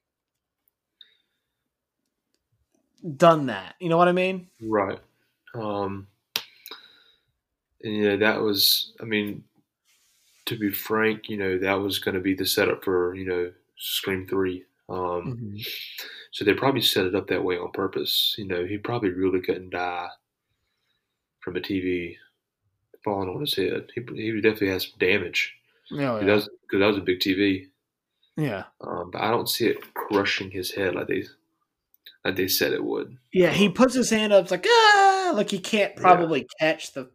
done that. You know what I mean? Right. Um, yeah, that was, I mean, to be frank, you know, that was going to be the setup for, you know, Scream three. Um, mm-hmm. So they probably set it up that way on purpose. You know, he probably really couldn't die from a T V falling on his head. He, he definitely has some damage. Oh, yeah. Because that was a big T V. Yeah. Um, but I don't see it crushing his head like they, like they said it would. Yeah, he puts his hand up, it's like, ah! Like, he can't probably yeah. catch the,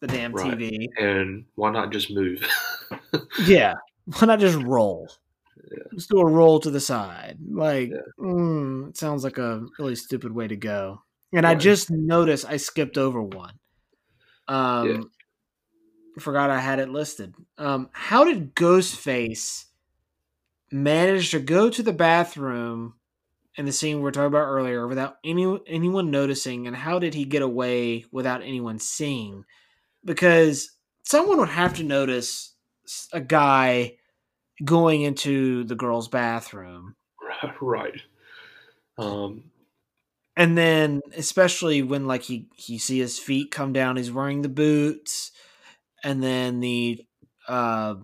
the damn right. T V. And why not just move? Yeah. Why not just roll? Yeah. Let's do a roll to the side. Like, yeah. mm, it sounds like a really stupid way to go. And right. I just noticed I skipped over one. Um, yeah. Forgot I had it listed. Um, how did Ghostface manage to go to the bathroom in the scene we were talking about earlier without any anyone noticing? And how did he get away without anyone seeing? Because someone would have to notice a guy going into the girl's bathroom. Right. Um. And then, especially when like he, he see his feet come down, he's wearing the boots, and then the uh,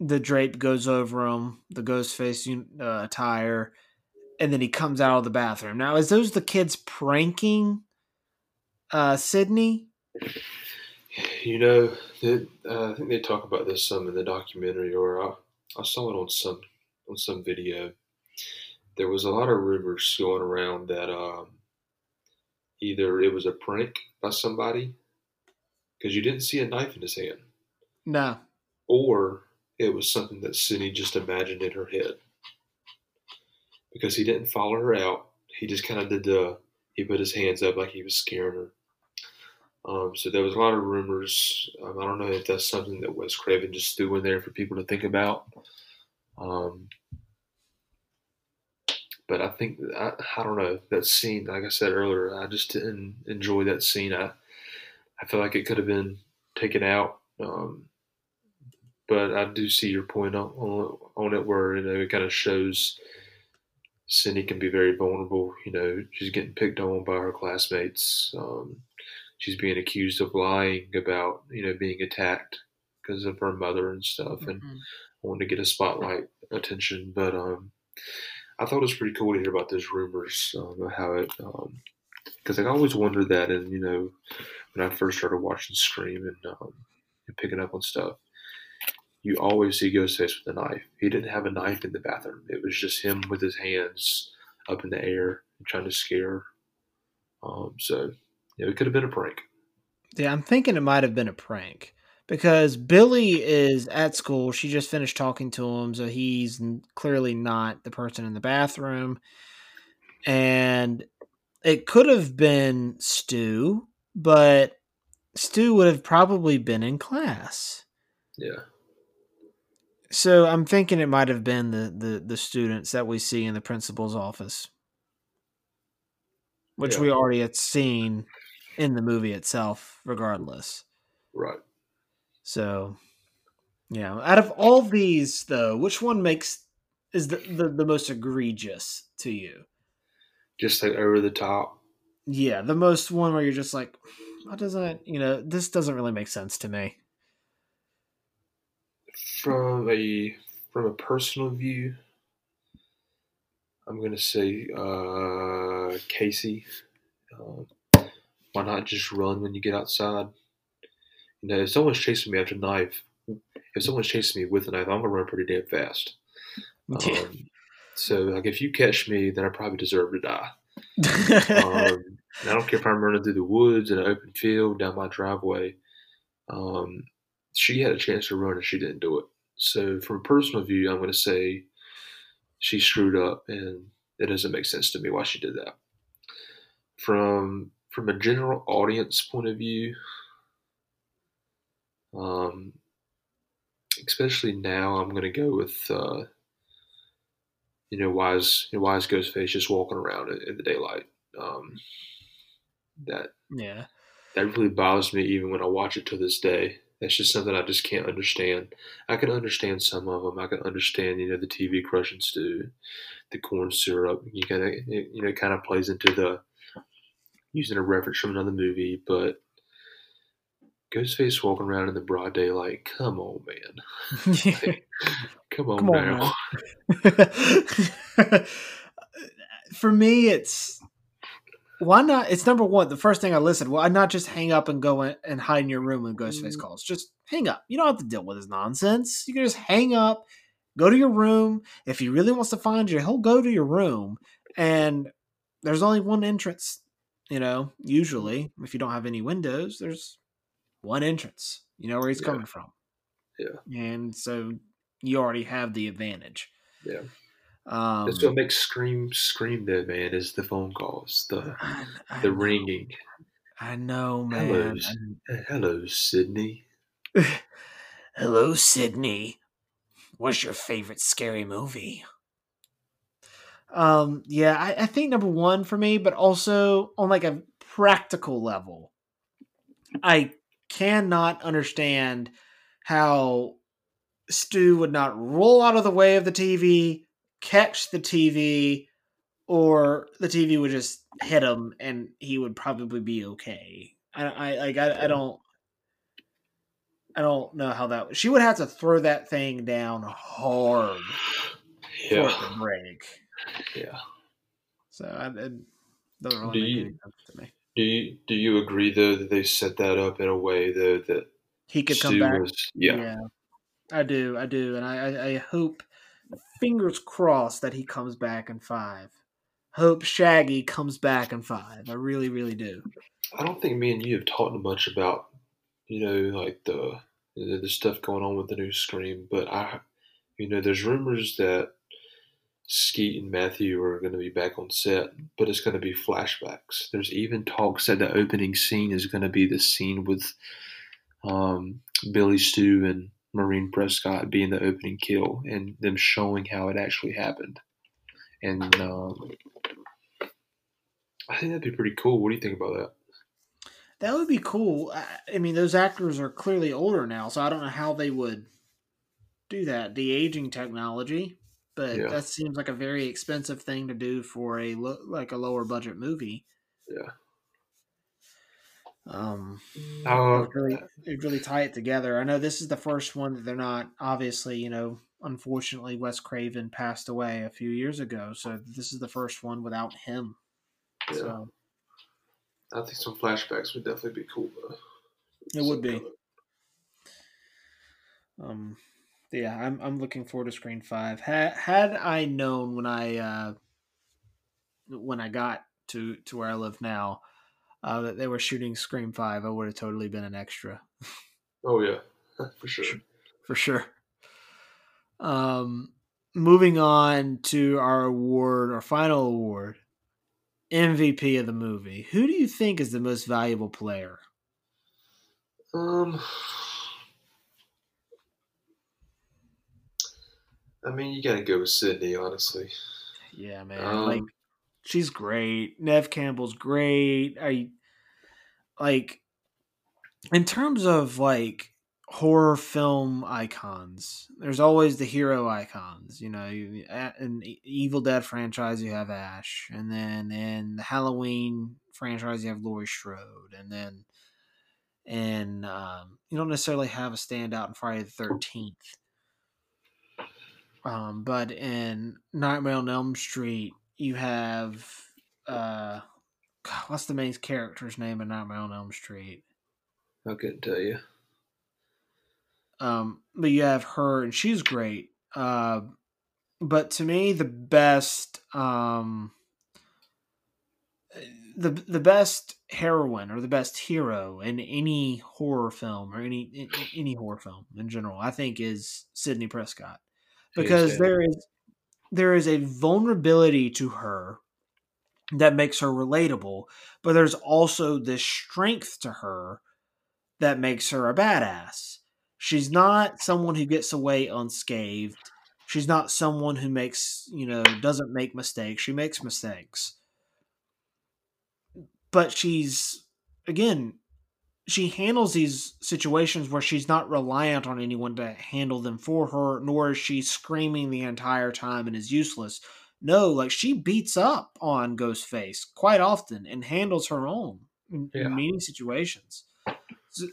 the drape goes over him, the Ghostface uh, attire, and then he comes out of the bathroom. Now, is those the kids pranking uh, Sydney? You know, they, uh, I think they talk about this some in the documentary, or I, I saw it on some on some video. There was a lot of rumors going around that um, either it was a prank by somebody, because you didn't see a knife in his hand. No. Or it was something that Sydney just imagined in her head. Because he didn't follow her out. He just kind of did the, he put his hands up like he was scaring her. Um, so there was a lot of rumors. Um, I don't know if that's something that Wes Craven just threw in there for people to think about. Um, but I think, I, I don't know, that scene, like I said earlier, I just didn't enjoy that scene. I, I feel like it could have been taken out. Um, but I do see your point on, on, on it where, you know, it kind of shows Cindy can be very vulnerable. You know, she's getting picked on by her classmates. Um, she's being accused of lying about, you know, being attacked because of her mother and stuff, mm-hmm. and wanting to get a spotlight attention. But um, I thought it was pretty cool to hear about those rumors, um, how it, because um, I always wondered that. And, you know, when I first started watching Scream and, um, and picking up on stuff, you always see Ghostface with a knife. He didn't have a knife in the bathroom. It was just him with his hands up in the air trying to scare. Um, so, yeah, it could have been a prank. Yeah, I'm thinking it might have been a prank because Billy is at school. She just finished talking to him, so he's clearly not the person in the bathroom. And it could have been Stu, but Stu would have probably been in class. Yeah. So I'm thinking it might have been the, the, the students that we see in the principal's office, which yeah. we already had seen in the movie itself, regardless. Right. So, yeah. Out of all these, though, which one makes is the, the, the most egregious to you? Just like over the top. Yeah, the most one where you're just like, "What doesn't you know? This doesn't really make sense to me." From a from a personal view, I'm gonna say uh, Casey. Um, why not just run when you get outside? You know, if someone's chasing me after a knife, if someone's chasing me with a knife, I'm gonna run pretty damn fast. Um, so, like, if you catch me, then I probably deserve to die. um, I don't care if I'm running through the woods in an open field down my driveway. Um, She had a chance to run and she didn't do it. So from a personal view, I'm going to say she screwed up and it doesn't make sense to me why she did that. From from a general audience point of view, um, especially now, I'm going to go with, uh, you know, why is, you know, why is Ghostface just walking around in, in the daylight? Um, that yeah, that really bothers me even when I watch it to this day. That's just something I just can't understand. I can understand some of them. I can understand, you know, the T V crushing stew, the corn syrup. You kind of, you know, kind of plays into the using a reference from another movie. But Ghostface walking around in the broad daylight, like, come on, man, like, come on, come now. on man. For me, it's why not? It's number one. The first thing I listed. Why not just hang up and go in and hide in your room when Ghostface calls? Just hang up. You don't have to deal with his nonsense. You can just hang up, go to your room. If he really wants to find you, he'll go to your room. And there's only one entrance, you know, usually. If you don't have any windows, there's one entrance. You know where he's yeah. coming from. Yeah. And so you already have the advantage. Yeah. Um, That's what makes Scream Scream though, man, is the phone calls, the I, I the know. ringing. I know, man. Hello, hello Sydney. Hello, Sydney. What's your favorite scary movie? Um, yeah, I, I think number one for me, but also on like a practical level, I cannot understand how Stu would not roll out of the way of the T V, catch the T V, or the T V would just hit him and he would probably be okay. I, I like I, I don't I don't know how that she would have to throw that thing down hard yeah. for the break. Yeah. So I, it doesn't really do make you, any sense to me. Do you, do you agree, though, that they set that up in a way, though, that he could Sue come back? Was, yeah. yeah. I do, I do. And I, I, I hope, fingers crossed, that he comes back in five. Hope Shaggy comes back in five. I really, really do. I don't think me and you have talked much about, you know, like the the stuff going on with the new Scream, but I, you know, there's rumors that Skeet and Matthew are going to be back on set, but it's going to be flashbacks. There's even talks that the opening scene is going to be the scene with um, Billy, Stu, and Maureen Prescott being the opening kill and them showing how it actually happened. And um, I think that'd be pretty cool. What do you think about that? That would be cool. I, I mean, those actors are clearly older now, so I don't know how they would do that. The aging technology, but yeah. That seems like a very expensive thing to do for a lo- like a lower budget movie. Yeah. Um, uh, it really, it'd really tie it together. I know this is the first one that they're not, obviously, you know, unfortunately, Wes Craven passed away a few years ago, so this is the first one without him. Yeah. So, I think some flashbacks would definitely be cool, though. It some would be. Color. Um, yeah, I'm I'm looking forward to Screen Five. Had had I known when I uh, when I got to, to where I live now uh, that they were shooting Screen Five, I would have totally been an extra. Oh yeah, for sure, for sure. Um, moving on to our award, our final award. M V P of the movie. Who do you think is the most valuable player? Um, I mean, you gotta go with Sydney, honestly. Yeah, man. Um, like, she's great. Neve Campbell's great. I like, in terms of like horror film icons, there's always the hero icons, you know. You, in Evil Dead franchise, you have Ash, and then in the Halloween franchise, you have Laurie Strode, and then and um, you don't necessarily have a standout in Friday the thirteenth. Um, but in Nightmare on Elm Street, you have uh, what's the main character's name in Nightmare on Elm Street? I couldn't tell you. Um, but you have her, and she's great. Uh, but to me, the best, um, the the best heroine or the best hero in any horror film or any in, any horror film in general, I think, is Sidney Prescott, because yeah. there is there is a vulnerability to her that makes her relatable, but there's also this strength to her that makes her a badass. She's not someone who gets away unscathed. She's not someone who makes, you know, doesn't make mistakes. She makes mistakes. But she's, again, she handles these situations where she's not reliant on anyone to handle them for her, nor is she screaming the entire time and is useless. No, like, she beats up on Ghostface quite often and handles her own in, yeah. in many situations.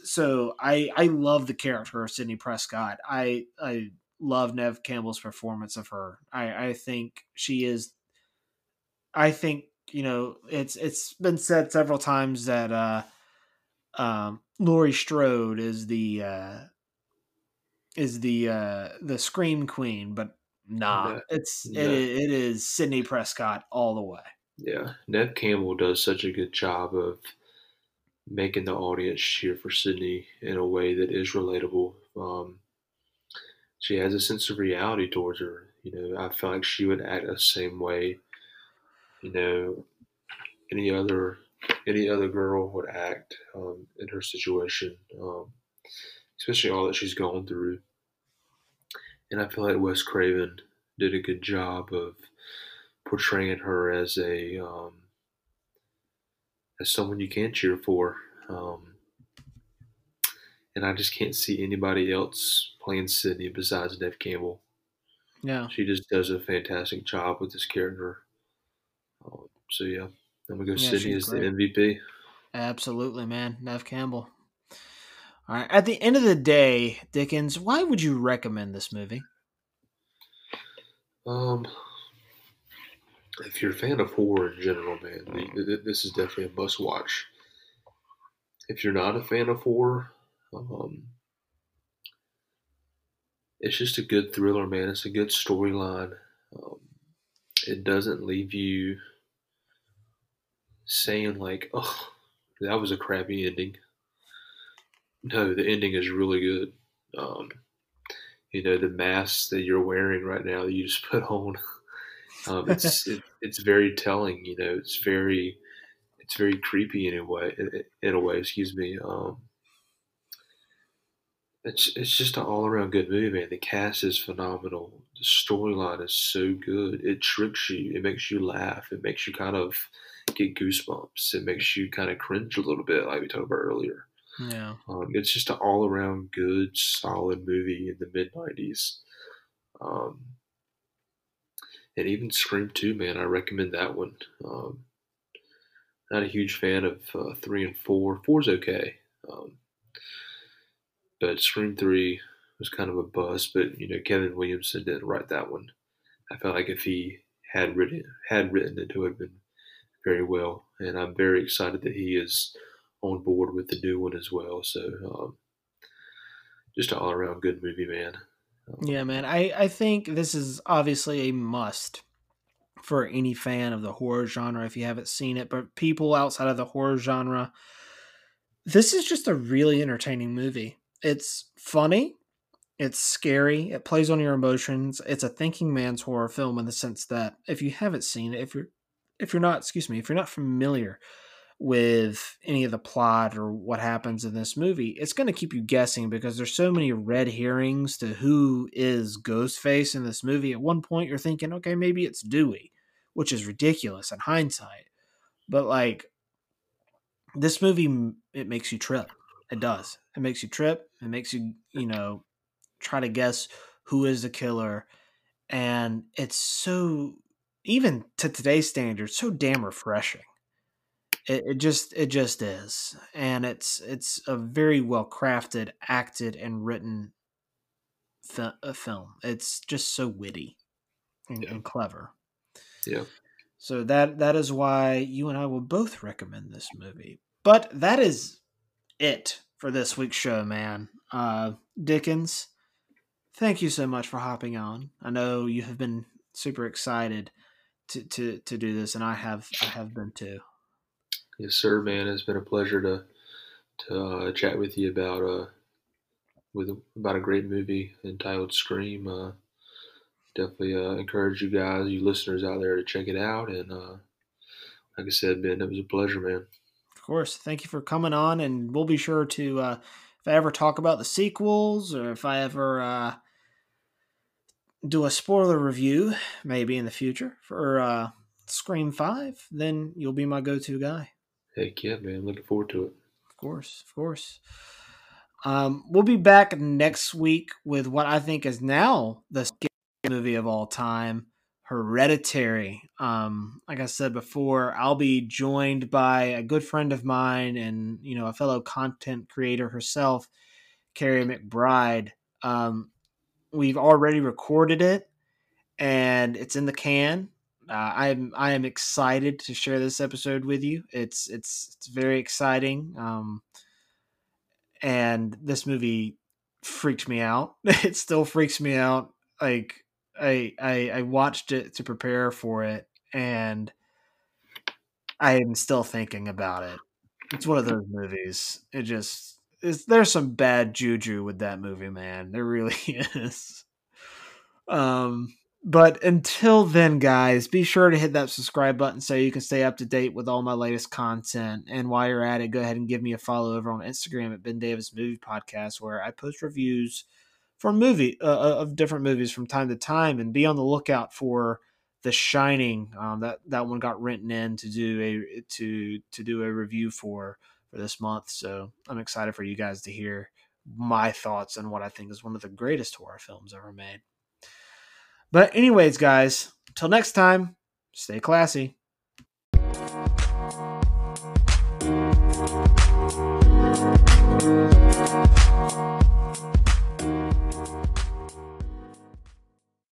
So I I love the character of Sidney Prescott. I I love Neve Campbell's performance of her. I, I think she is. I think you know it's it's been said several times that uh, um, Laurie Strode is the uh, is the uh, the Scream Queen, but nah, yeah. it's yeah. It, it is Sidney Prescott all the way. Yeah, Neve Campbell does such a good job of making the audience cheer for Sydney in a way that is relatable. Um, she has a sense of reality towards her. You know, I feel like she would act the same way, you know, any other any other girl would act um, in her situation, um, especially all that she's gone through. And I feel like Wes Craven did a good job of portraying her as a um, as someone you can cheer for, um, and I just can't see anybody else playing Sydney besides Neve Campbell. Yeah, she just does a fantastic job with this character. Um, so yeah, I'm gonna go yeah, Sydney as great. The M V P. Absolutely, man, Neve Campbell. All right, at the end of the day, Dickens, why would you recommend this movie? Um, if you're a fan of horror in general, man, mm. this is definitely a must watch. If you're not a fan of horror, um, it's just a good thriller, man. It's a good storyline. Um, it doesn't leave you saying like, oh, that was a crappy ending. No, the ending is really good. Um, you know, the mask that you're wearing right now that you just put on, um, it's it, it's very telling. You know, it's very it's very creepy in a way. In, in a way, excuse me. Um, it's it's just an all around good movie, man. The cast is phenomenal. The storyline is so good. It tricks you. It makes you laugh. It makes you kind of get goosebumps. It makes you kind of cringe a little bit, like we talked about earlier. Yeah, um, it's just an all-around good, solid movie in the mid nineties, um, and even Scream two, man, I recommend that one. Um, not a huge fan of uh, three and four. Four's okay, um, but Scream three was kind of a bust. But you know, Kevin Williamson didn't write that one. I felt like if he had written had written it, it would have been very well. And I'm very excited that he is on board with the new one as well. So um, just an all around good movie, man. Um, yeah, man. I, I think this is obviously a must for any fan of the horror genre if you haven't seen it. But people outside of the horror genre, this is just a really entertaining movie. It's funny. It's scary. It plays on your emotions. It's a thinking man's horror film in the sense that if you haven't seen it, if you're, if you're not, excuse me, if you're not familiar with any of the plot or what happens in this movie, it's going to keep you guessing because there's so many red herrings to who is Ghostface in this movie. At one point you're thinking, okay, maybe it's Dewey, which is ridiculous in hindsight. But like this movie, it makes you trip. It does. It makes you trip. It makes you, you know, try to guess who is the killer. And it's so, even to today's standards, so damn refreshing. It, it just it just is, and it's it's a very well crafted, acted, and written fi- a film. It's just so witty and, yeah. and clever. Yeah. So that that is why you and I will both recommend this movie. But that is it for this week's show, man. Uh, Dickens, thank you so much for hopping on. I know you have been super excited to to to do this, and I have I have been too. Yes, sir, man. It's been a pleasure to to uh, chat with you about uh with about a great movie entitled Scream. Uh, definitely uh, encourage you guys, you listeners out there, to check it out. And uh, like I said, Ben, it was a pleasure, man. Of course, thank you for coming on, and we'll be sure to uh, if I ever talk about the sequels or if I ever uh, do a spoiler review, maybe in the future for uh, Scream five, then you'll be my go-to guy. Heck yeah, man. Looking forward to it. Of course. Of course. Um, we'll be back next week with what I think is now the scariest movie of all time, Hereditary. Um, like I said before, I'll be joined by a good friend of mine and, you know, a fellow content creator herself, Carrie McBride. Um, we've already recorded it and it's in the can. Uh, I'm I am excited to share this episode with you. It's it's it's very exciting, um, and this movie freaked me out. It still freaks me out. Like I, I I watched it to prepare for it, and I am still thinking about it. It's one of those movies. It just is. There's some bad juju with that movie, man. There really is. Um. But until then, guys, be sure to hit that subscribe button so you can stay up to date with all my latest content. And while you're at it, go ahead and give me a follow over on Instagram at Ben Davis Movie Podcast, where I post reviews for movie uh, of different movies from time to time. And be on the lookout for The Shining. Um, that that one got written in to do a to to do a review for for this month. So I'm excited for you guys to hear my thoughts on what I think is one of the greatest horror films ever made. But anyways, guys, till next time, stay classy.